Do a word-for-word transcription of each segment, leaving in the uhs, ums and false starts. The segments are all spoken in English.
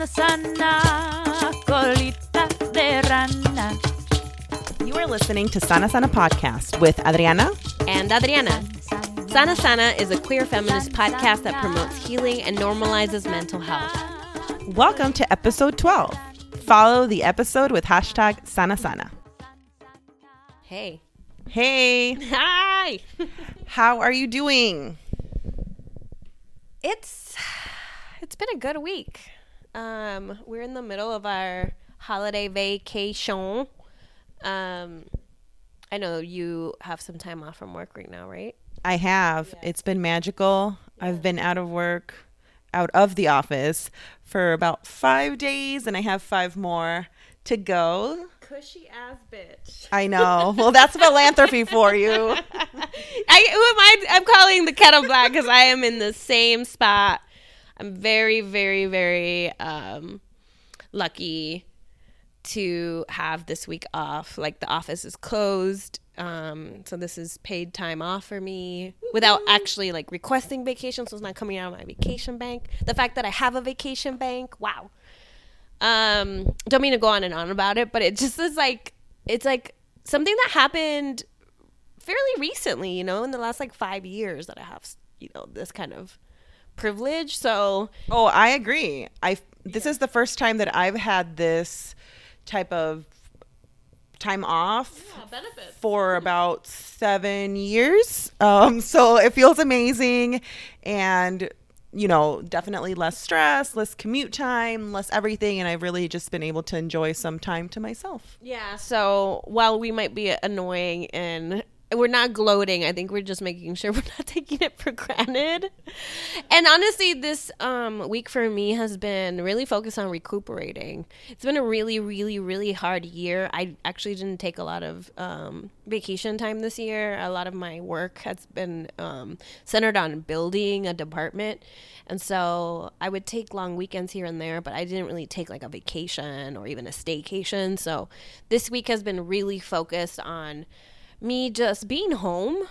sana, sana, colita de rana. You are listening to Sana Sana Podcast with Adriana and Adriana. Sana Sana is a queer feminist podcast that promotes healing and normalizes mental health. Welcome to episode twelve. Follow the episode with hashtag Sana Sana. Hey. Hey. Hi. How are you doing? It's it's been a good week. Um, we're in the middle of our holiday vacation. Um, I know you have some time off from work right now, right? I have. Yeah. It's been magical. Yeah. I've been out of work, out of the office for about five days, and I have five more to go. Cushy ass bitch. I know. Well, that's philanthropy for you. I, who am I? I'm calling the kettle black because I am in the same spot. I'm very, very, very um, lucky to have this week off. Like, the office is closed. Um, so this is paid time off for me without actually like requesting vacation. So it's not coming out of my vacation bank. The fact that I have a vacation bank. Wow. Um, don't mean to go on and on about it, but it just is like, it's like something that happened fairly recently, you know, in the last like five years that I have, you know, this kind of privilege. So, oh, I agree. I, this is the first time that I've had this type of time off yeah, for about seven years. Um, so it feels amazing. And, you know, definitely less stress, less commute time, less everything. And I've really just been able to enjoy some time to myself. Yeah. So while we might be annoying and we're not gloating, I think we're just making sure we're not taking it for granted. And honestly, this um, week for me has been really focused on recuperating. It's been a really, really, really hard year. I actually didn't take a lot of um, vacation time this year. A lot of my work has been um, centered on building a department. And so I would take long weekends here and there, but I didn't really take like a vacation or even a staycation. So this week has been really focused on me just being home,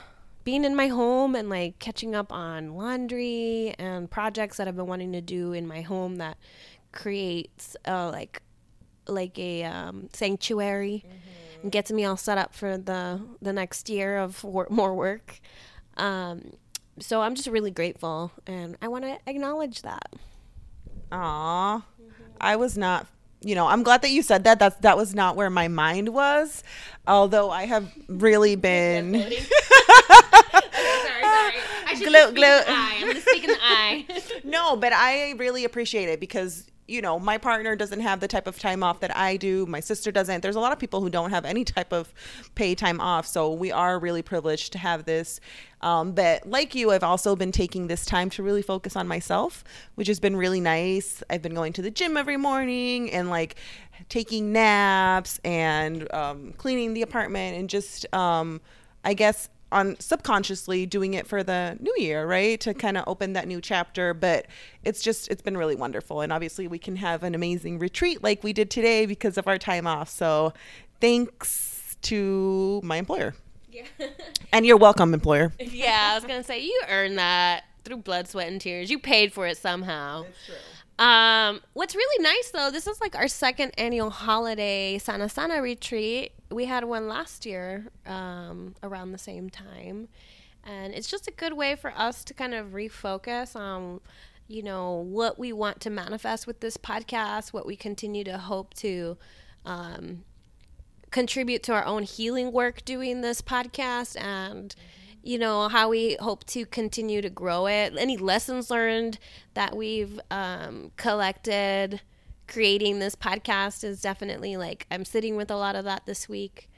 being in my home and like catching up on laundry and projects that I've been wanting to do in my home that creates uh, like like a um, sanctuary mm-hmm. and gets me all set up for the, the next year of wor- more work. Um, so I'm just really grateful and I want to acknowledge that. Aw, mm-hmm. I was not... You know, I'm glad that you said that. That's, that was not where my mind was, although I have really been... okay, sorry, sorry. I should gloat, gloat. I'm going to speak in the eye. No, but I really appreciate it because, you know, my partner doesn't have the type of time off that I do. My sister doesn't. There's a lot of people who don't have any type of pay time off, so we are really privileged to have this. Um, but like you, I've also been taking this time to really focus on myself, which has been really nice. I've been going to the gym every morning and like taking naps and um, cleaning the apartment and just, um, I guess, on subconsciously doing it for the new year, right? To kind of open that new chapter. But it's just, it's been really wonderful. And obviously we can have an amazing retreat like we did today because of our time off. So thanks to my employer. Yeah. And you're welcome, employer. Yeah, I was going to say, you earned that through blood, sweat, and tears. You paid for it somehow. That's true. Um, what's really nice, though, this is like our second annual holiday Sana Sana retreat. We had one last year um, around the same time. And it's just a good way for us to kind of refocus on, you know, what we want to manifest with this podcast, what we continue to hope to um contribute to our own healing work doing this podcast and, you know, how we hope to continue to grow it. Any lessons learned that we've um, collected creating this podcast is definitely like I'm sitting with a lot of that this week.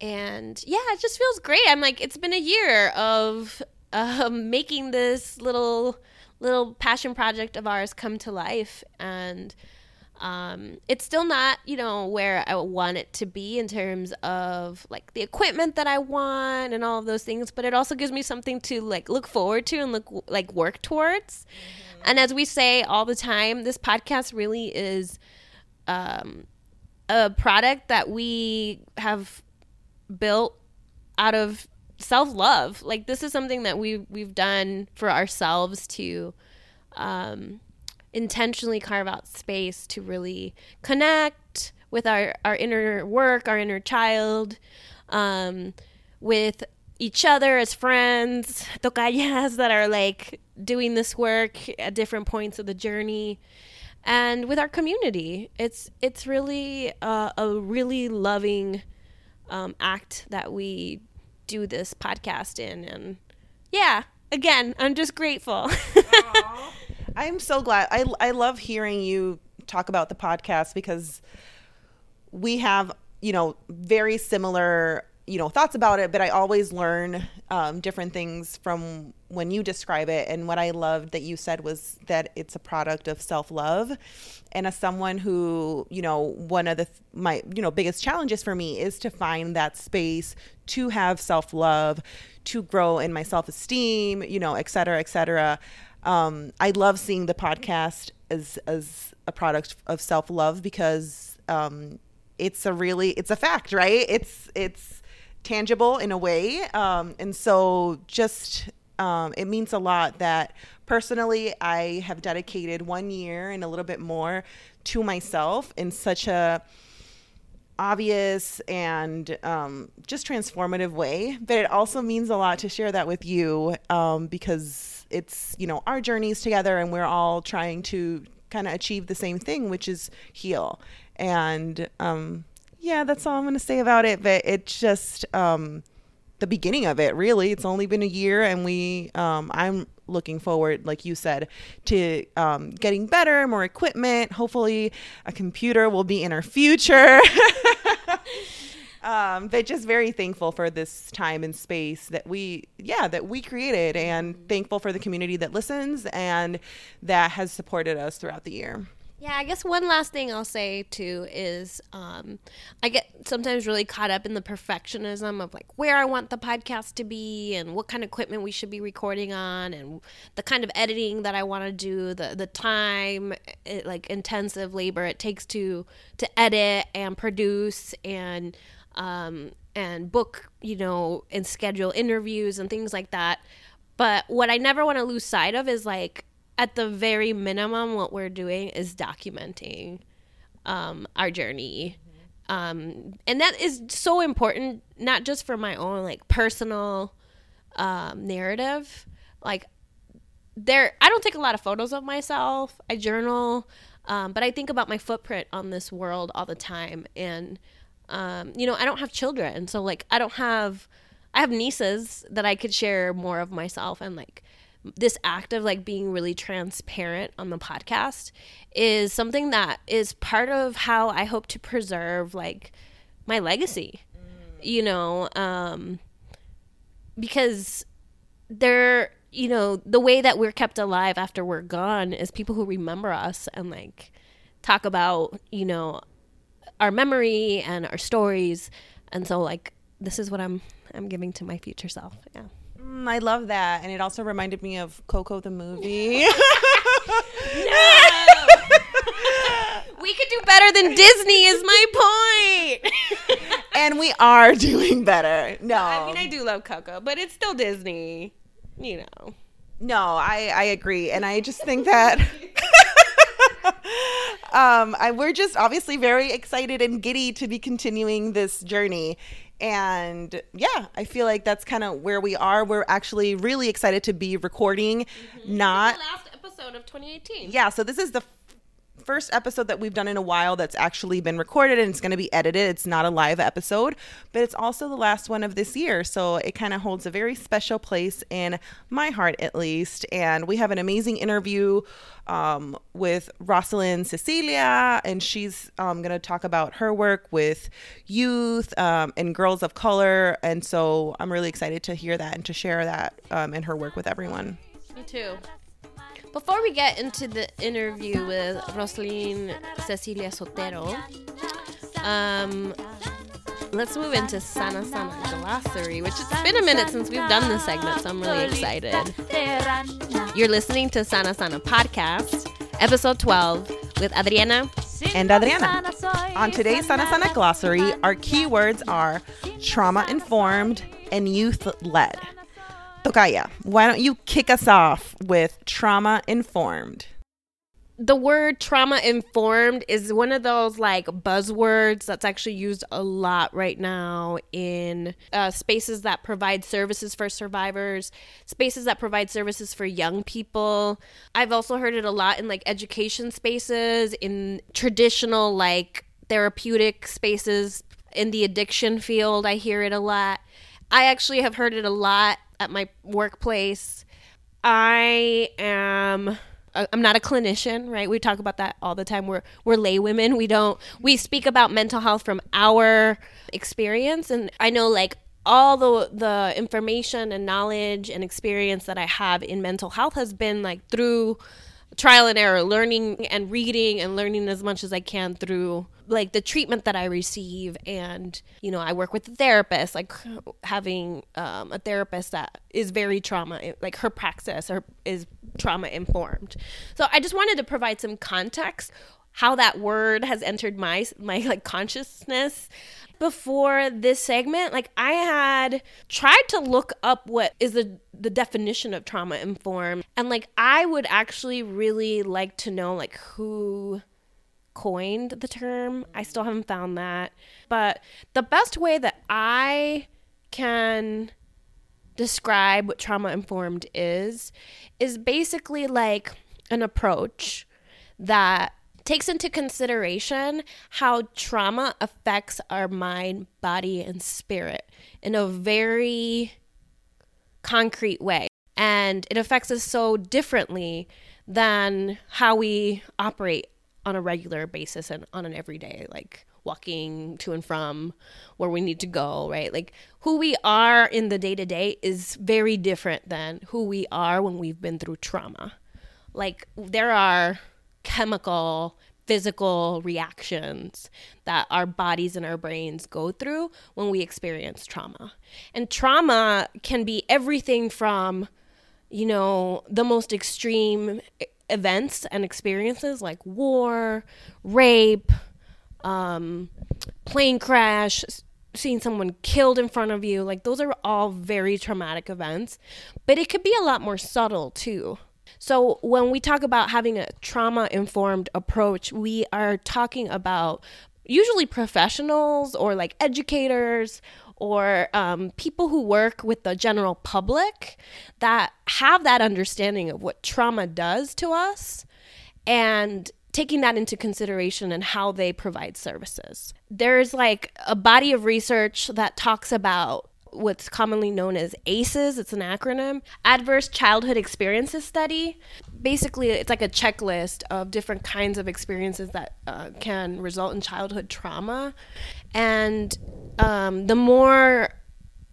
And yeah, it just feels great. I'm like, it's been a year of uh, making this little, little passion project of ours come to life. And Um, it's still not, you know, where I want it to be in terms of like the equipment that I want and all of those things, but it also gives me something to like look forward to and look like work towards. Mm-hmm. And as we say all the time, this podcast really is um, a product that we have built out of self-love. Like this is something that we we've done for ourselves to um, intentionally carve out space to really connect with our, our inner work, our inner child, um, with each other as friends, tocayas that are like doing this work at different points of the journey, and with our community. It's it's really uh, a really loving um, act that we do this podcast in. And yeah, again, I'm just grateful. I'm so glad. I, I love hearing you talk about the podcast, because we have, you know, very similar, you know, thoughts about it, but I always learn um, different things from when you describe it. And what I loved that you said was that it's a product of self-love. And as someone who, you know, one of the, th- my, you know, biggest challenges for me is to find that space to have self-love, to grow in my self-esteem, you know, et cetera, et cetera. Um, I love seeing the podcast as, as a product of self-love, because um, it's a really, it's a fact, right? It's, it's, tangible in a way. Um, and so just, um, it means a lot that personally I have dedicated one year and a little bit more to myself in such a obvious and um, just transformative way. But it also means a lot to share that with you, um, because it's, you know, our journeys together, and we're all trying to kind of achieve the same thing, which is heal. And, um, yeah, that's all I'm going to say about it. But it's just um, the beginning of it, really. It's only been a year, and we um, I'm looking forward, like you said, to um, getting better, more equipment. Hopefully a computer will be in our future. um, but just very thankful for this time and space that we, yeah, that we created, and thankful for the community that listens and that has supported us throughout the year. Yeah, I guess one last thing I'll say too is um, I get sometimes really caught up in the perfectionism of like where I want the podcast to be and what kind of equipment we should be recording on and the kind of editing that I want to do, the the time, it, like intensive labor it takes to to edit and produce and um, and book, you know, and schedule interviews and things like that. But what I never want to lose sight of is like, at the very minimum, what we're doing is documenting um, our journey. Mm-hmm. Um, and that is so important, not just for my own like personal um, narrative. Like there, I don't take a lot of photos of myself. I journal, um, but I think about my footprint on this world all the time. And, um, you know, I don't have children. So like, I don't have, I have nieces that I could share more of myself, and like, this act of like being really transparent on the podcast is something that is part of how I hope to preserve like my legacy, you know, um, because there, you know, the way that we're kept alive after we're gone is people who remember us and like talk about, you know, our memory and our stories. And so like, this is what I'm, I'm giving to my future self. Yeah. I love that. And it also reminded me of Coco the movie. No! We could do better than Disney is my point. And we are doing better. No. I mean, I do love Coco, but it's still Disney, you know. No, I, I agree. And I just think that um, I, we're just obviously very excited and giddy to be continuing this journey. And yeah, I feel like that's kind of where we are. We're actually really excited to be recording. Mm-hmm. Not this is the last episode of twenty eighteen. Yeah, so this is the f- first episode that we've done in a while that's actually been recorded, and it's going to be edited. It's not a live episode, but it's also the last one of this year. So it kind of holds a very special place in my heart, at least. And we have an amazing interview um, with Rosalind Cecilia, and she's um, going to talk about her work with youth um, and girls of color. And so I'm really excited to hear that and to share that um, in her work with everyone. Me too. Before we get into the interview with Rosalind Cecilia Sotero, um, let's move into Sana Sana Glossary, which it's been a minute since we've done this segment, so I'm really excited. You're listening to Sana Sana Podcast, episode twelve, with Adriana and Adriana. On today's Sana Sana Glossary, our keywords are trauma-informed and youth-led. Tocaya, why don't you kick us off with trauma-informed? the word trauma-informed is one of those like buzzwords that's actually used a lot right now in uh, spaces that provide services for survivors, spaces that provide services for young people. I've also heard it a lot in like education spaces, in traditional like therapeutic spaces, in the addiction field. I hear it a lot. I actually have heard it a lot at my workplace. I am... I'm not a clinician, right? We talk about that all the time. We're we're lay women. We don't we speak about mental health from our experience, and I know like all the the information and knowledge and experience that I have in mental health has been like through trial and error, learning and reading and learning as much as I can through like the treatment that I receive. And, you know, I work with a therapist, like having um, a therapist that is very trauma, like her practice or is trauma informed. So I just wanted to provide some context how that word has entered my, my like consciousness. Before this segment, like I had tried to look up what is the, the definition of trauma informed. And like, I would actually really like to know like who coined the term. I still haven't found that. But the best way that I can describe what trauma informed is, is basically like an approach that takes into consideration how trauma affects our mind, body, and spirit in a very concrete way. And it affects us so differently than how we operate on a regular basis and on an everyday, like walking to and from where we need to go, right? Like who we are in the day-to-day is very different than who we are when we've been through trauma. Like there are chemical, physical reactions that our bodies and our brains go through when we experience trauma. And trauma can be everything from, you know, the most extreme events and experiences like war, rape, um, plane crash, seeing someone killed in front of you. Like those are all very traumatic events, but it could be a lot more subtle too. So when we talk about having a trauma-informed approach, we are talking about usually professionals or like educators or um, people who work with the general public that have that understanding of what trauma does to us and taking that into consideration and how they provide services. There's like a body of research that talks about what's commonly known as A C Es. It's an acronym. Adverse Childhood Experiences Study. Basically, it's like a checklist of different kinds of experiences that uh, can result in childhood trauma. And um, the more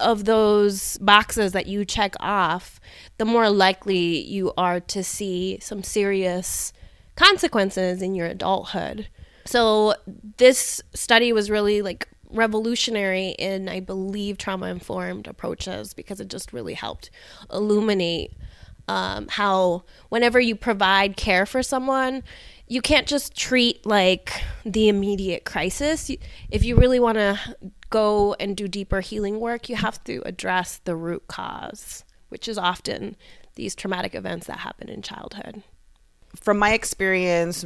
of those boxes that you check off, the more likely you are to see some serious consequences in your adulthood. So this study was really like revolutionary in, I believe, trauma-informed approaches because it just really helped illuminate um, how whenever you provide care for someone, you can't just treat like the immediate crisis. If you really want to go and do deeper healing work, you have to address the root cause, which is often these traumatic events that happen in childhood. From my experience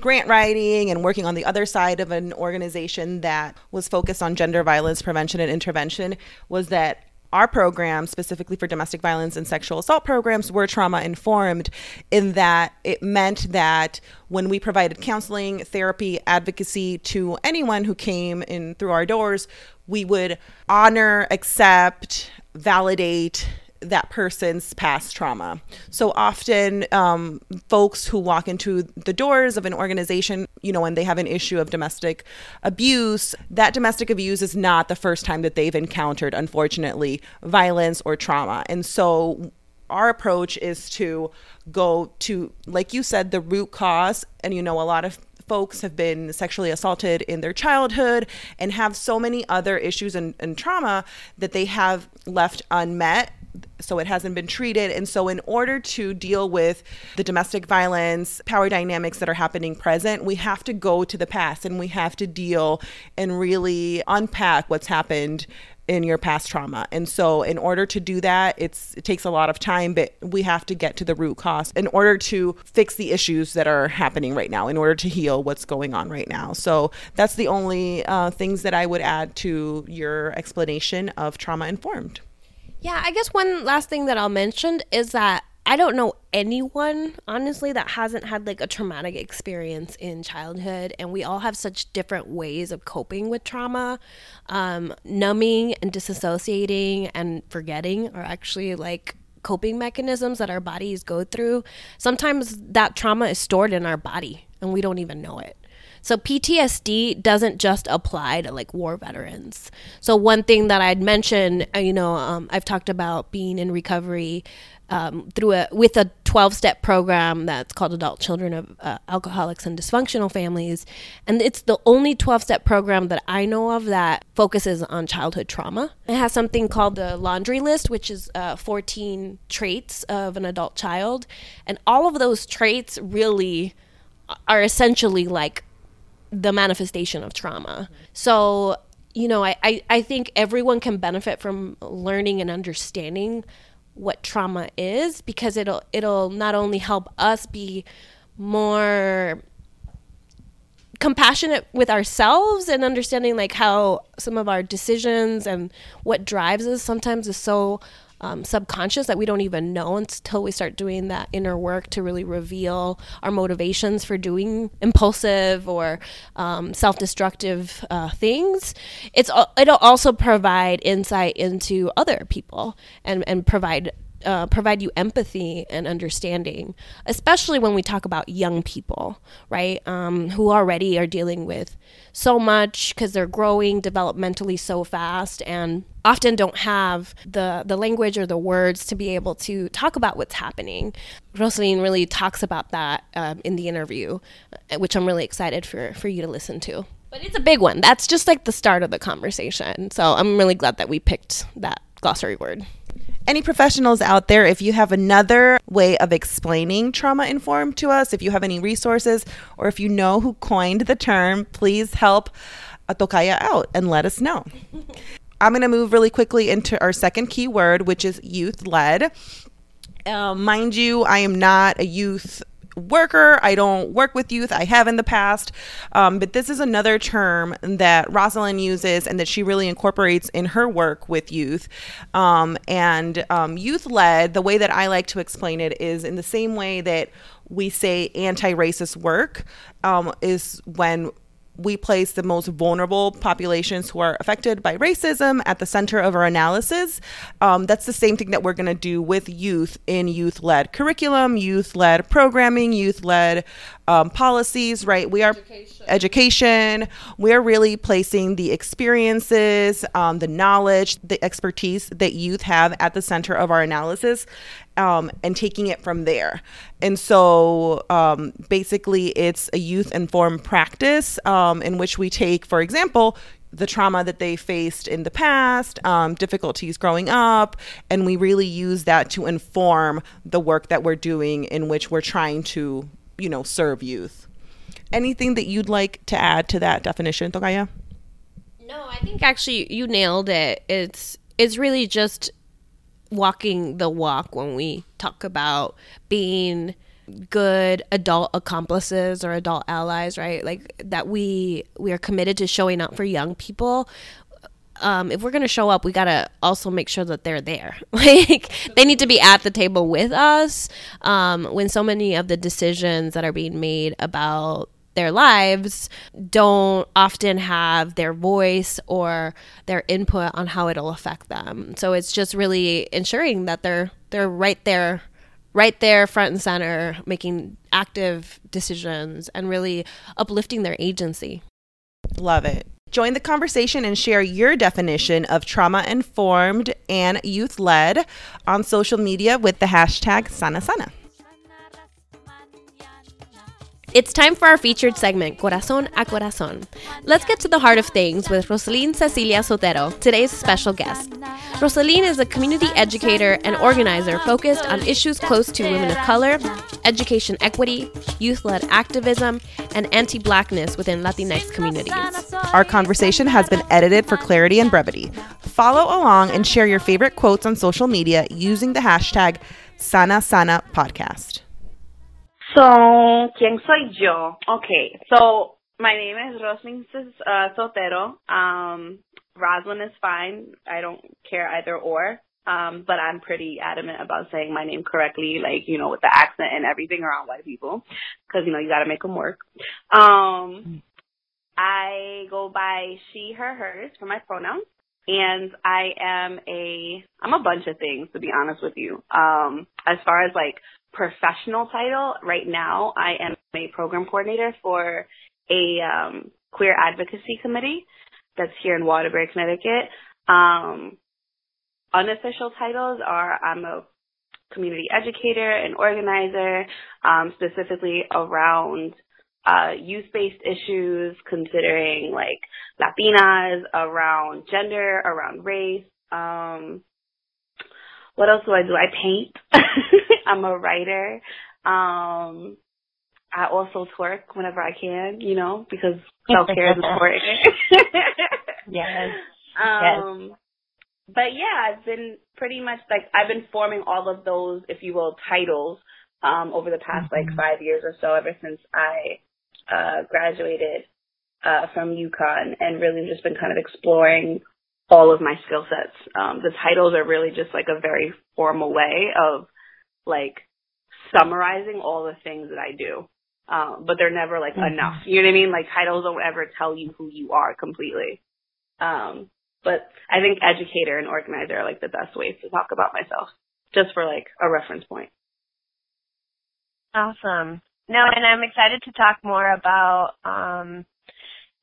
grant writing and working on the other side of an organization that was focused on gender violence prevention and intervention was that our programs, specifically for domestic violence and sexual assault programs, were trauma informed in that it meant that when we provided counseling, therapy, advocacy to anyone who came in through our doors, we would honor, accept, validate that person's past trauma. So often um, folks who walk into the doors of an organization, you know, and they have an issue of domestic abuse, that domestic abuse is not the first time that they've encountered, unfortunately, violence or trauma. And so our approach is to go to, like you said, the root cause. And, you know, a lot of folks have been sexually assaulted in their childhood and have so many other issues and, and trauma that they have left unmet. So it hasn't been treated. And so in order to deal with the domestic violence, power dynamics that are happening present, we have to go to the past and we have to deal and really unpack what's happened in your past trauma. And so in order to do that, it's it takes a lot of time, but we have to get to the root cause in order to fix the issues that are happening right now, in order to heal what's going on right now. So that's the only uh, things that I would add to your explanation of trauma-informed. Yeah, I guess one last thing that I'll mention is that I don't know anyone, honestly, that hasn't had like a traumatic experience in childhood. And we all have such different ways of coping with trauma. Um, numbing and disassociating and forgetting are actually like coping mechanisms that our bodies go through. Sometimes that trauma is stored in our body and we don't even know it. So P T S D doesn't just apply to like war veterans. So one thing that I'd mention, you know, um, I've talked about being in recovery Um, through a with a twelve-step program that's called Adult Children of uh, Alcoholics and Dysfunctional Families, and it's the only twelve-step program that I know of that focuses on childhood trauma. It has something called the laundry list, which is uh, fourteen traits of an adult child, and all of those traits really are essentially like the manifestation of trauma. So, you know, I, I, I think everyone can benefit from learning and understanding what trauma is, because it'll it'll not only help us be more compassionate with ourselves and understanding like how some of our decisions and what drives us sometimes is so um, subconscious that we don't even know until we start doing that inner work to really reveal our motivations for doing impulsive or um, self-destructive uh, things. It's it'll also provide insight into other people and and provide uh, provide you empathy and understanding, especially when we talk about young people, right? Um, who already are dealing with so much because they're growing developmentally so fast and often don't have the, the language or the words to be able to talk about what's happening. Rosalind really talks about that um, in the interview, which I'm really excited for, for you to listen to. But it's a big one. That's just like the start of the conversation. So I'm really glad that we picked that glossary word. Any professionals out there, if you have another way of explaining trauma-informed to us, if you have any resources, or if you know who coined the term, please help a tocaya out and let us know. I'm going to move really quickly into our second key word, which is youth-led. Uh, mind you, I am not a youth worker. I don't work with youth. I have in the past. Um, but this is another term that Rosalind uses and that she really incorporates in her work with youth. Um, and um, youth-led, the way that I like to explain it is in the same way that we say anti-racist work um, is when we place the most vulnerable populations who are affected by racism at the center of our analysis. Um, that's the same thing that we're gonna do with youth in youth-led curriculum, youth-led programming, youth-led um, policies, right? We are education. education. We're really placing the experiences, um, the knowledge, the expertise that youth have at the center of our analysis. Um, and taking it from there. And so um, basically it's a youth-informed practice um, in which we take, for example, the trauma that they faced in the past, um, difficulties growing up, and we really use that to inform the work that we're doing in which we're trying to, you know, serve youth. Anything that you'd like to add to that definition, Tokaya? No, I think actually you nailed it. It's it's really just walking the walk when we talk about being good adult accomplices or adult allies, right? Like that we we are committed to showing up for young people. Um, if we're going to show up, we got to also make sure that they're there. Like they need to be at the table with us um, when so many of the decisions that are being made about their lives don't often have their voice or their input on how it'll affect them. So it's just really ensuring that they're they're right there, right there front and center, making active decisions and really uplifting their agency. Love it. Join the conversation and share your definition of trauma-informed and youth-led on social media with the hashtag SanaSana. It's time for our featured segment, Corazón a Corazón. Let's get to the heart of things with Rosalind Cecilia Sotero, today's special guest. Rosalind is a community educator and organizer focused on issues close to women of color, education equity, youth-led activism, and anti-blackness within Latinx communities. Our conversation has been edited for clarity and brevity. follow along and share your favorite quotes on social media using the hashtag SanaSanaPodcast. So, ¿quién soy yo? Okay, so my name is Rosalind uh, Sotero. Um, Rosalind is fine. I don't care either or. Um, but I'm pretty adamant about saying my name correctly, like, you know, with the accent and everything around white people, because, you know, you got to make them work. Um, I go by she, her, hers for my pronouns, and I am a, I'm a bunch of things, to be honest with you. Um, as far as, like, professional title, right now I am a program coordinator for a um, queer advocacy committee that's here in Waterbury, Connecticut. Um Unofficial titles are I'm a community educator and organizer, um, specifically around uh, youth-based issues, considering, like, Latinas, around gender, around race. Um, what else do I do? I paint. I'm a writer. Um, I also twerk whenever I can, you know, because self-care is important. Yes. Um, yes. But, yeah, I've been pretty much, like, I've been forming all of those, if you will, titles um, over the past, like, five years or so, ever since I uh, graduated uh, from UConn, and really just been kind of exploring all of my skill sets. Um, the titles are really just, like, a very formal way of, like, summarizing all the things that I do. Um, but they're never, like, mm-hmm. enough. You know what I mean? Like, titles don't ever tell you who you are completely. Um But I think educator and organizer are, like, the best ways to talk about myself, just for, like, a reference point. Awesome. No, and I'm excited to talk more about um,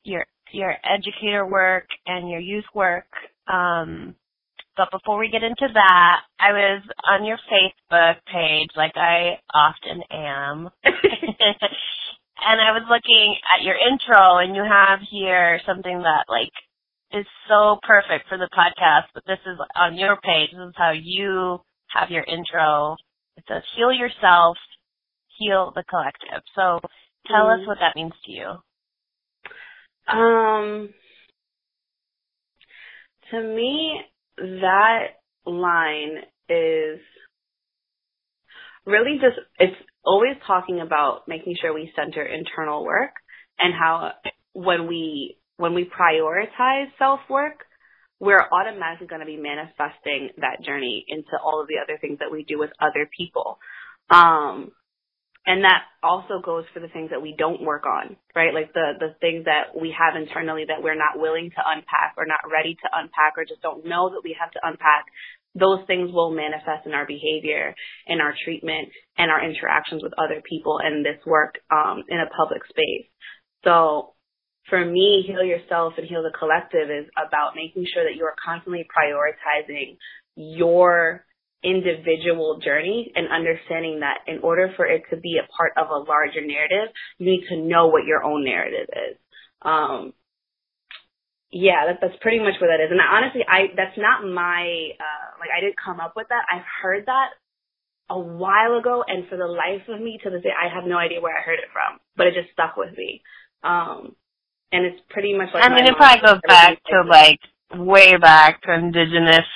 your your educator work and your youth work. Um, but before we get into that, I was on your Facebook page, like I often am. And I was looking at your intro, and you have here something that, like, is so perfect for the podcast, but this is on your page. This is how you have your intro. It says, heal yourself, heal the collective. So tell mm. us what that means to you. Um, to me, that line is really just, it's always talking about making sure we center internal work, and how when we When we prioritize self-work, we're automatically going to be manifesting that journey into all of the other things that we do with other people. Um, and that also goes for the things that we don't work on, right? Like the, the things that we have internally that we're not willing to unpack, or not ready to unpack, or just don't know that we have to unpack. Those things will manifest in our behavior, in our treatment, and our interactions with other people in this work, um, in a public space. So, for me, heal yourself and heal the collective is about making sure that you are constantly prioritizing your individual journey, and understanding that in order for it to be a part of a larger narrative, you need to know what your own narrative is. Um, yeah, that, that's pretty much what that is. And honestly, I that's not my, uh, like, I didn't come up with that. I've heard that a while ago, and for the life of me to this day, I have no idea where I heard it from, but it just stuck with me. Um, And it's pretty much like, I mean, it probably goes back to, like, way back to indigenous,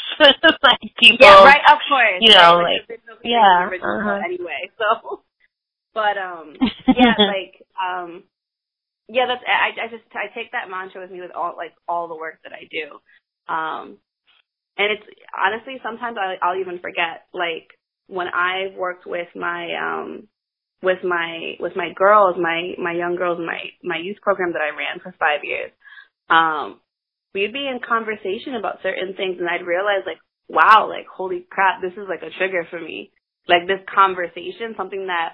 like, people. Yeah, right, of course. You know, like, yeah. Anyway, so, but, um, yeah, like, um, yeah, that's, I, I just, I take that mantra with me with all, like, all the work that I do. Um, and it's, honestly, sometimes I, I'll even forget, like, when I've worked with my, um, with my, with my girls, my, my young girls, my, my youth program that I ran for five years, um, we'd be in conversation about certain things, and I'd realize, like, wow, like, holy crap, this is, like, a trigger for me. Like, this conversation, something that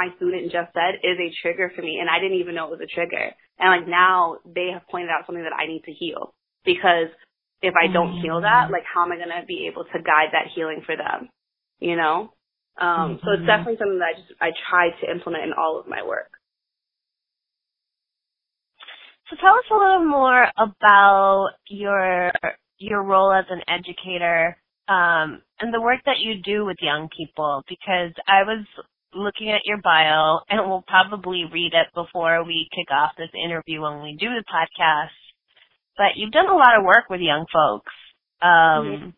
my student just said is a trigger for me, and I didn't even know it was a trigger. And, like, now they have pointed out something that I need to heal, because if I don't mm-hmm. heal that, like, how am I going to be able to guide that healing for them, you know? Um, so it's definitely something that I just I try to implement in all of my work. So tell us a little more about your your role as an educator um, and the work that you do with young people, because I was looking at your bio, and we'll probably read it before we kick off this interview when we do the podcast, but you've done a lot of work with young folks. um, mm-hmm.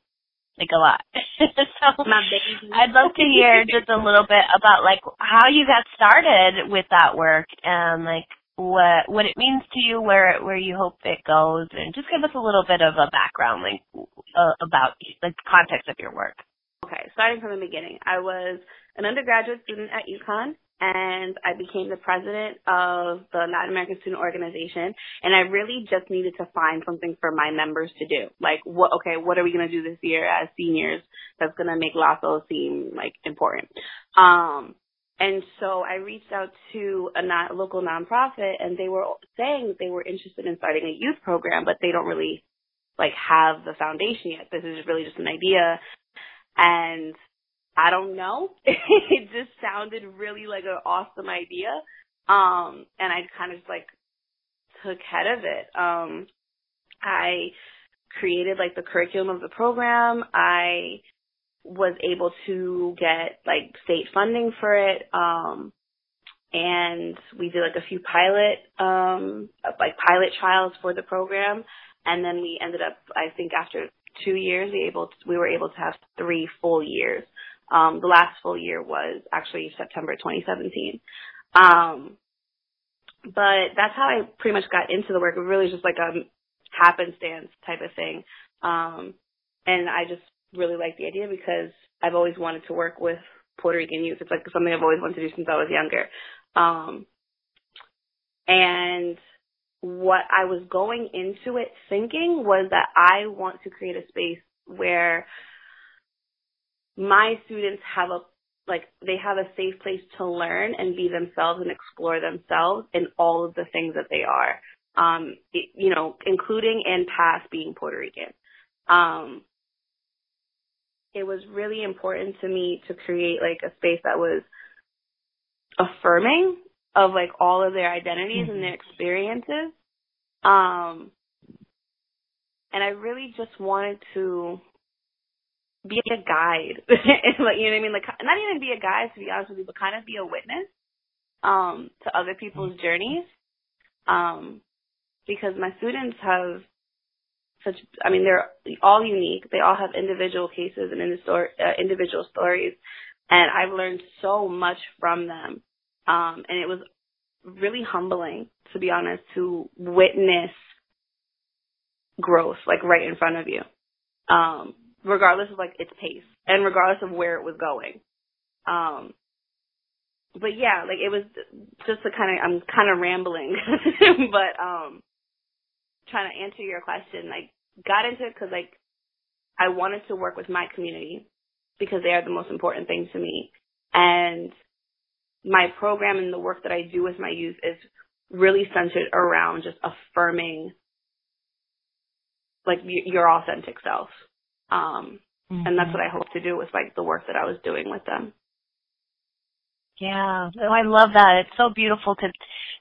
like a lot. So my baby. I'd love to hear just a little bit about like how you got started with that work and like what what it means to you, where where you hope it goes, and just give us a little bit of a background, like uh, about like the context of your work. Okay, starting from the beginning, I was an undergraduate student at UConn, and I became the president of the Latin American Student Organization, and I really just needed to find something for my members to do. Like, what? okay, what are we going to do this year as seniors that's going to make LASO seem, like, important? Um, and so I reached out to a non- local nonprofit, and they were saying that they were interested in starting a youth program, but they don't really, like, have the foundation yet. This is really just an idea. And I don't know. It just sounded really like an awesome idea. Um, and I kind of just like took head of it. Um, I created like the curriculum of the program. I was able to get like state funding for it. Um, and we did like a few pilot, um, like pilot trials for the program. And then we ended up, I think after two years, we able to, we were able to have three full years. Um, the last full year was actually September twenty seventeen. Um, but that's how I pretty much got into the work. It really was just like a happenstance type of thing. Um, and I just really liked the idea because I've always wanted to work with Puerto Rican youth. It's like something I've always wanted to do since I was younger. Um, and what I was going into it thinking was that I want to create a space where my students have a, like, they have a safe place to learn and be themselves and explore themselves in all of the things that they are, um, it, you know, including and past being Puerto Rican. Um, it was really important to me to create, like, a space that was affirming of, like, all of their identities mm-hmm. and their experiences. Um, and I really just wanted to be a guide. Like, you know what I mean? Like, not even be a guide, to be honest with you, but kind of be a witness um, to other people's journeys. Um, because my students have such, I mean, they're all unique. They all have individual cases and individual stories. And I've learned so much from them. Um, and it was really humbling, to be honest, to witness growth, like, right in front of you, um, regardless of, like, its pace and regardless of where it was going. Um, but, yeah, like, it was just a kind of – I'm kind of rambling. But um, trying to answer your question, like, got into it because, like, I wanted to work with my community because they are the most important thing to me. And – my program and the work that I do with my youth is really centered around just affirming, like, your authentic self. Um, mm-hmm. And that's what I hope to do with, like, the work that I was doing with them. Yeah. Oh, I love that. It's so beautiful to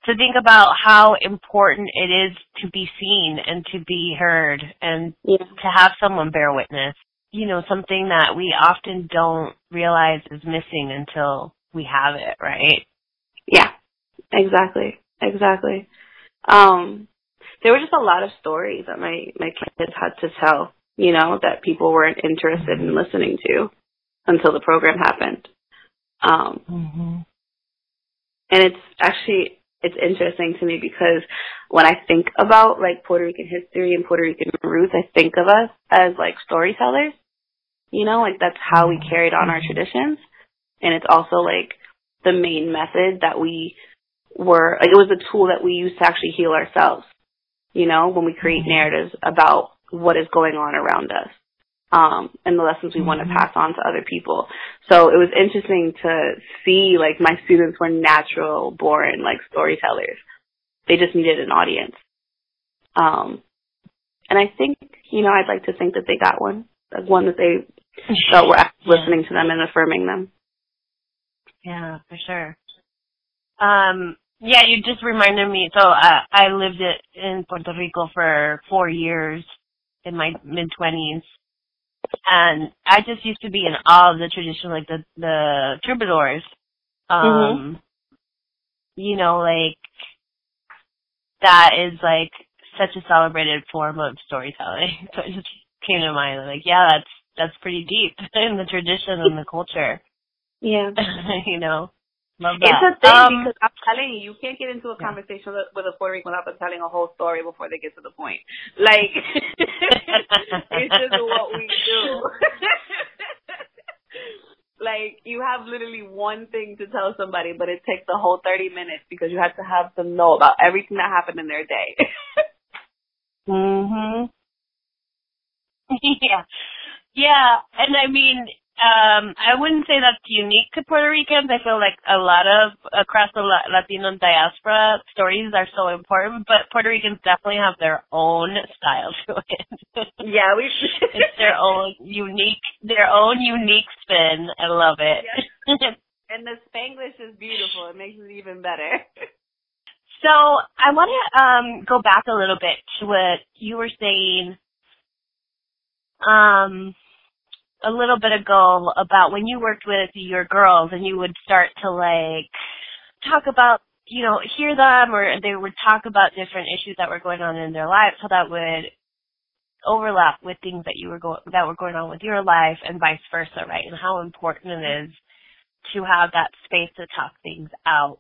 to think about how important it is to be seen and to be heard and yeah. to have someone bear witness. You know, something that we often don't realize is missing until we have it, right? Yeah, exactly, exactly. Um, there were just a lot of stories that my, my kids had to tell, you know, that people weren't interested in listening to until the program happened. Um, mm-hmm. And it's actually, it's interesting to me because when I think about, like, Puerto Rican history and Puerto Rican roots, I think of us as, like, storytellers, you know, like, that's how we carried on our traditions. And it's also, like, the main method that we were, like, it was a tool that we used to actually heal ourselves, you know, when we create mm-hmm. narratives about what is going on around us um, and the lessons we mm-hmm. want to pass on to other people. So it was interesting to see, like, my students were natural born, like, storytellers. They just needed an audience. Um, and I think, you know, I'd like to think that they got one, like one that they felt were listening to them and affirming them. Yeah, for sure. Um, yeah, you just reminded me. So uh, I lived it in Puerto Rico for four years in my mid-twenties. And I just used to be in awe of the tradition, like the, the troubadours. Um, mm-hmm. You know, like, that is, like, such a celebrated form of storytelling. So I just came to mind. Like, yeah, that's that's pretty deep in the tradition and the culture. Yeah. You know, love that. It's a thing um, because I'm telling you, you can't get into a yeah. conversation with a Puerto Rican without them telling a whole story before they get to the point. Like, it's just what we do. Like, you have literally one thing to tell somebody, but it takes the whole thirty minutes because you have to have them know about everything that happened in their day. Mhm. Yeah. Yeah, and I mean, um, I wouldn't say that's unique to Puerto Ricans. I feel like a lot of, across the Latino diaspora, stories are so important, but Puerto Ricans definitely have their own style to it. Yeah, we it's their own unique, their own unique spin. I love it. Yes. And the Spanglish is beautiful. It makes it even better. So I want to um, go back a little bit to what you were saying um, a little bit ago about when you worked with your girls and you would start to, like, talk about, you know, hear them, or they would talk about different issues that were going on in their lives, how that would overlap with things that you were go- that were going on with your life and vice versa, right? And how important it is to have that space to talk things out.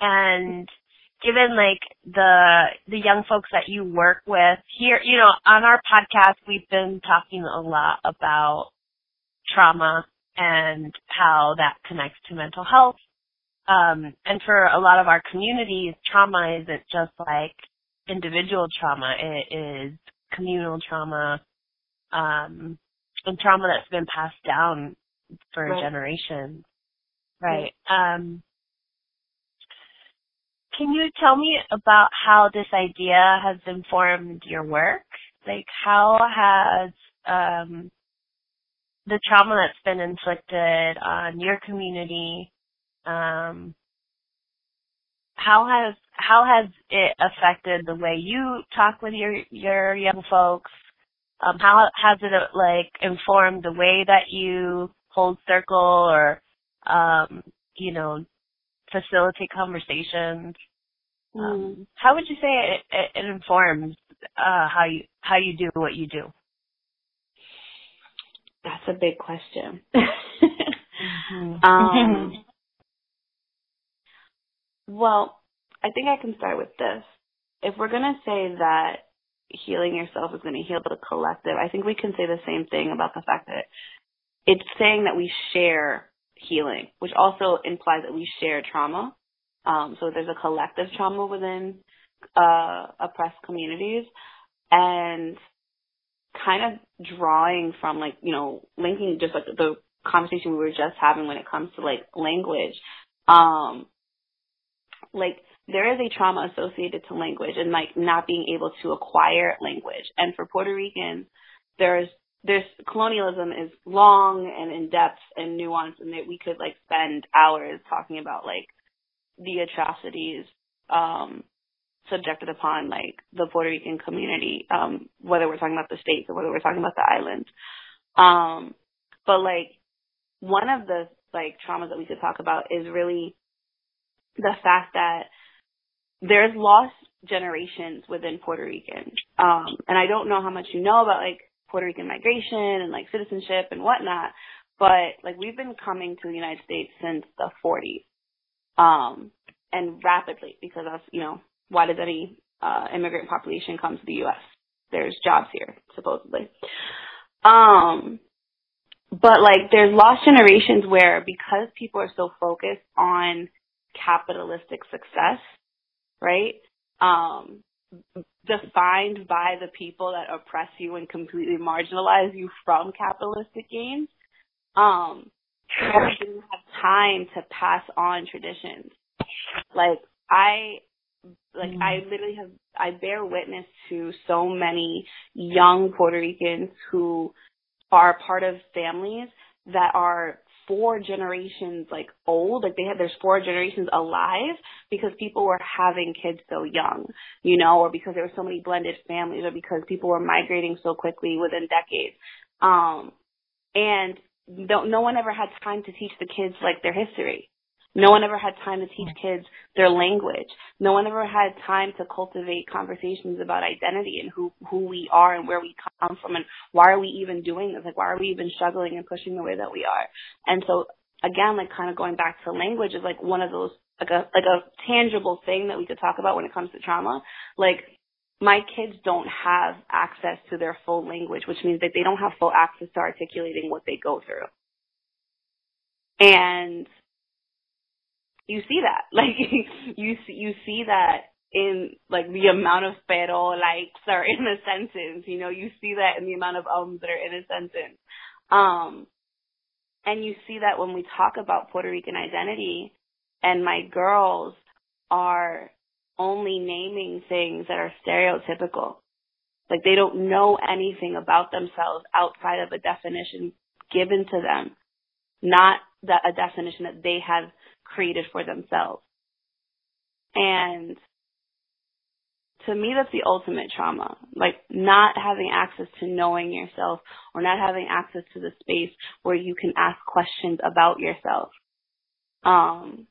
And given, like, the the young folks that you work with here, you know, on our podcast, we've been talking a lot about trauma and how that connects to mental health. Um, and for a lot of our communities, trauma isn't just, like, individual trauma. It is communal trauma, um, and trauma that's been passed down for right. generations. Right. right. Um Can you tell me about how this idea has informed your work? Like, how has um, the trauma that's been inflicted on your community, um, how has how has it affected the way you talk with your, your young folks? Um, how has it, like, informed the way that you hold circle or, um, you know, facilitate conversations? Um, mm. How would you say it, it, it informs uh, how you how you do what you do? That's a big question. mm-hmm. um, well, I think I can start with this. If we're going to say that healing yourself is going to heal the collective, I think we can say the same thing about the fact that it's saying that we share healing, which also implies that we share trauma. Um, so there's a collective trauma within uh, oppressed communities, and kind of drawing from, like, you know, linking just like the conversation we were just having when it comes to, like, language. Um, like, there is a trauma associated to language and, like, not being able to acquire language. And for Puerto Ricans, there's There's colonialism is long and in depth and nuanced, and that we could, like, spend hours talking about, like, the atrocities um, subjected upon, like, the Puerto Rican community, um, whether we're talking about the states or whether we're talking about the islands. Um, but, like, one of the, like, traumas that we could talk about is really the fact that there's lost generations within Puerto Rican. Um, and I don't know how much you know about, like, Puerto Rican migration and, like, citizenship and whatnot, but, like, we've been coming to the United States since the forties, um, and rapidly, because of, you know, why does any uh, immigrant population come to the U S? There's jobs here, supposedly. Um, but, like, there's lost generations where, because people are so focused on capitalistic success, right, um, defined by the people that oppress you and completely marginalize you from capitalistic gains, um, I didn't have time to pass on traditions. Like, I, like, mm. I literally have, I bear witness to so many young Puerto Ricans who are part of families that are four generations, like, old, like, they had, there's four generations alive because people were having kids so young, you know, or because there were so many blended families, or because people were migrating so quickly within decades. Um, and no one ever had time to teach the kids, like, their history. No one ever had time to teach kids their language. No one ever had time to cultivate conversations about identity and who, who we are and where we come from and why are we even doing this? Like, why are we even struggling and pushing the way that we are? And so, again, like kind of going back to language is like one of those, like a, like a tangible thing that we could talk about when it comes to trauma. Like, my kids don't have access to their full language, which means that they don't have full access to articulating what they go through. And you see that, like, you see, you see that in, like, the amount of pero, likes are in a sentence, you know, you see that in the amount of ums that are in a sentence. Um, and you see that when we talk about Puerto Rican identity, and my girls are only naming things that are stereotypical. Like, they don't know anything about themselves outside of a definition given to them, not that a definition that they have created for themselves. And to me, that's the ultimate trauma, like not having access to knowing yourself or not having access to the space where you can ask questions about yourself. Um,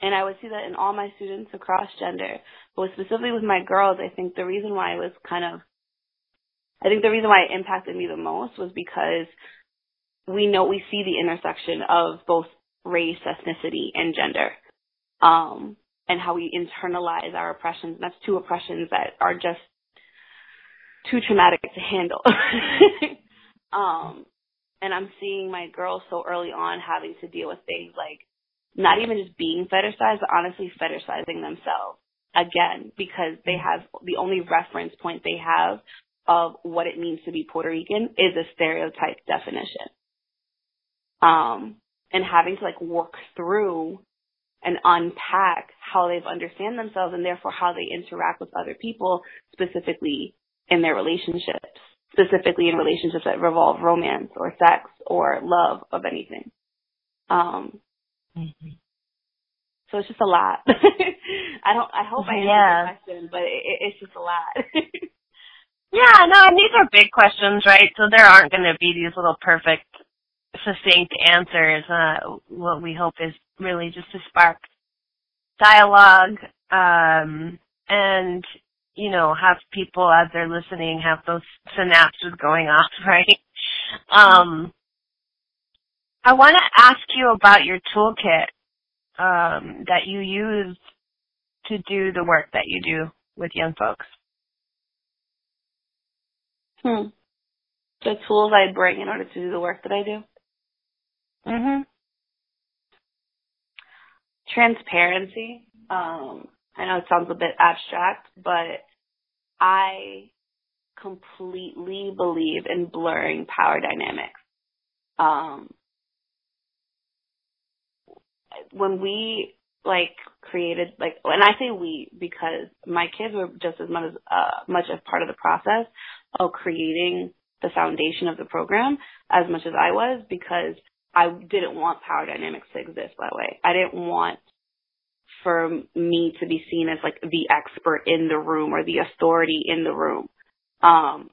and I would see that in all my students across gender, but specifically with my girls, I think the reason why it was kind of, I think the reason why it impacted me the most was because we know we see the intersection of both race, ethnicity, and gender, um, and how we internalize our oppressions. And that's two oppressions that are just too traumatic to handle. um, and I'm seeing my girls so early on having to deal with things like not even just being fetishized, but honestly fetishizing themselves, again, because they have the only reference point they have of what it means to be Puerto Rican is a stereotype definition. Um, and having to, like, work through and unpack how they've understand themselves and therefore how they interact with other people, specifically in their relationships, specifically in relationships that revolve romance or sex or love of anything. Um, mm-hmm. So it's just a lot. I don't, I hope I answered yeah. the question, but it, it's just a lot. Yeah, no, and these are big questions, right? So there aren't going to be these little perfect, succinct answers. Uh, what we hope is really just to spark dialogue, um, and, you know, have people, as they're listening, have those synapses going off, right? Um, I want to ask you about your toolkit um, that you use to do the work that you do with young folks. Hmm. The tools I bring in order to do the work that I do. Mhm. Transparency. Um, I know it sounds a bit abstract, but I completely believe in blurring power dynamics. Um, when we like created, like, and I say we because my kids were just as much as uh, much as part of the process of creating the foundation of the program as much as I was, because I didn't want power dynamics to exist that way. I didn't want for me to be seen as like the expert in the room or the authority in the room. Um,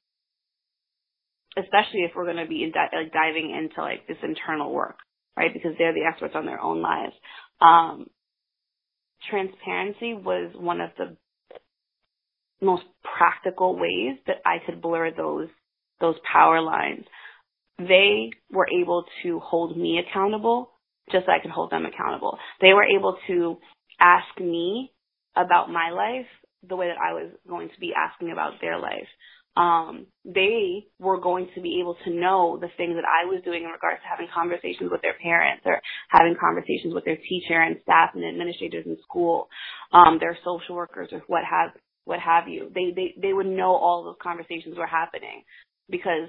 especially if we're going to be in di- like diving into like this internal work, right? Because they're the experts on their own lives. Um, transparency was one of the most practical ways that I could blur those those power lines. They were able to hold me accountable just so I could hold them accountable. They were able to ask me about my life the way that I was going to be asking about their life. Um, they were going to be able to know the things that I was doing in regards to having conversations with their parents or having conversations with their teacher and staff and administrators in school, um, their social workers or what have what have you. They, they, they would know all those conversations were happening, because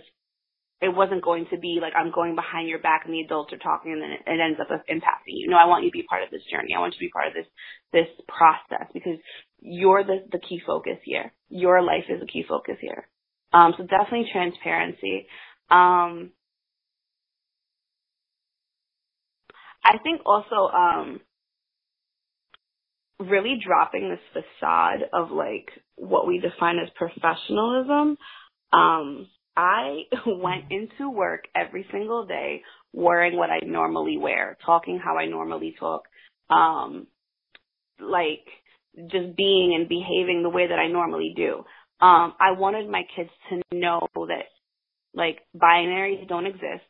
it wasn't going to be like I'm going behind your back and the adults are talking and then it ends up impacting you. No, I want you to be part of this journey. I want you to be part of this this process because you're the, the key focus here. Your life is a key focus here. Um, so definitely transparency. Um, I think also um, really dropping this facade of like what we define as professionalism. Um, I went into work every single day wearing what I normally wear, talking how I normally talk, um, like just being and behaving the way that I normally do. Um, I wanted my kids to know that, like, binaries don't exist,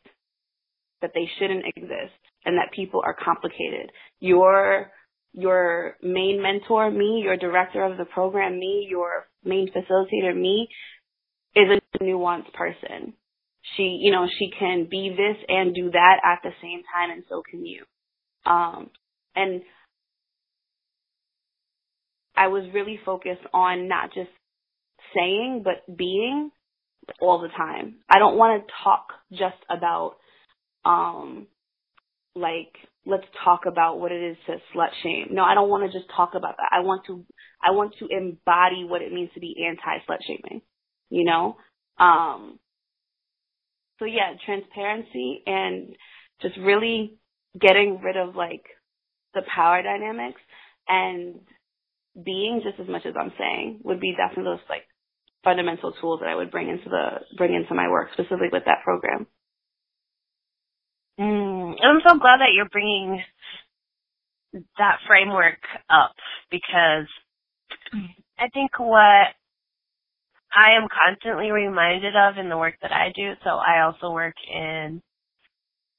that they shouldn't exist, and that people are complicated. Your your main mentor, me, your director of the program, me, your main facilitator, me, is a nuanced person. She, you know, she can be this and do that at the same time, and so can you. Um, and I was really focused on not just saying, but being all the time. I don't want to talk just about, um, like, let's talk about what it is to slut shame. No, I don't want to just talk about that. I want to, I want to embody what it means to be anti-slut shaming, you know? Um, so yeah, transparency and just really getting rid of, like, the power dynamics and being just as much as I'm saying would be definitely those, like, fundamental tools that I would bring into the, bring into my work, specifically with that program. Mm, and I'm so glad that you're bringing that framework up, because I think what I am constantly reminded of in the work that I do, so I also work in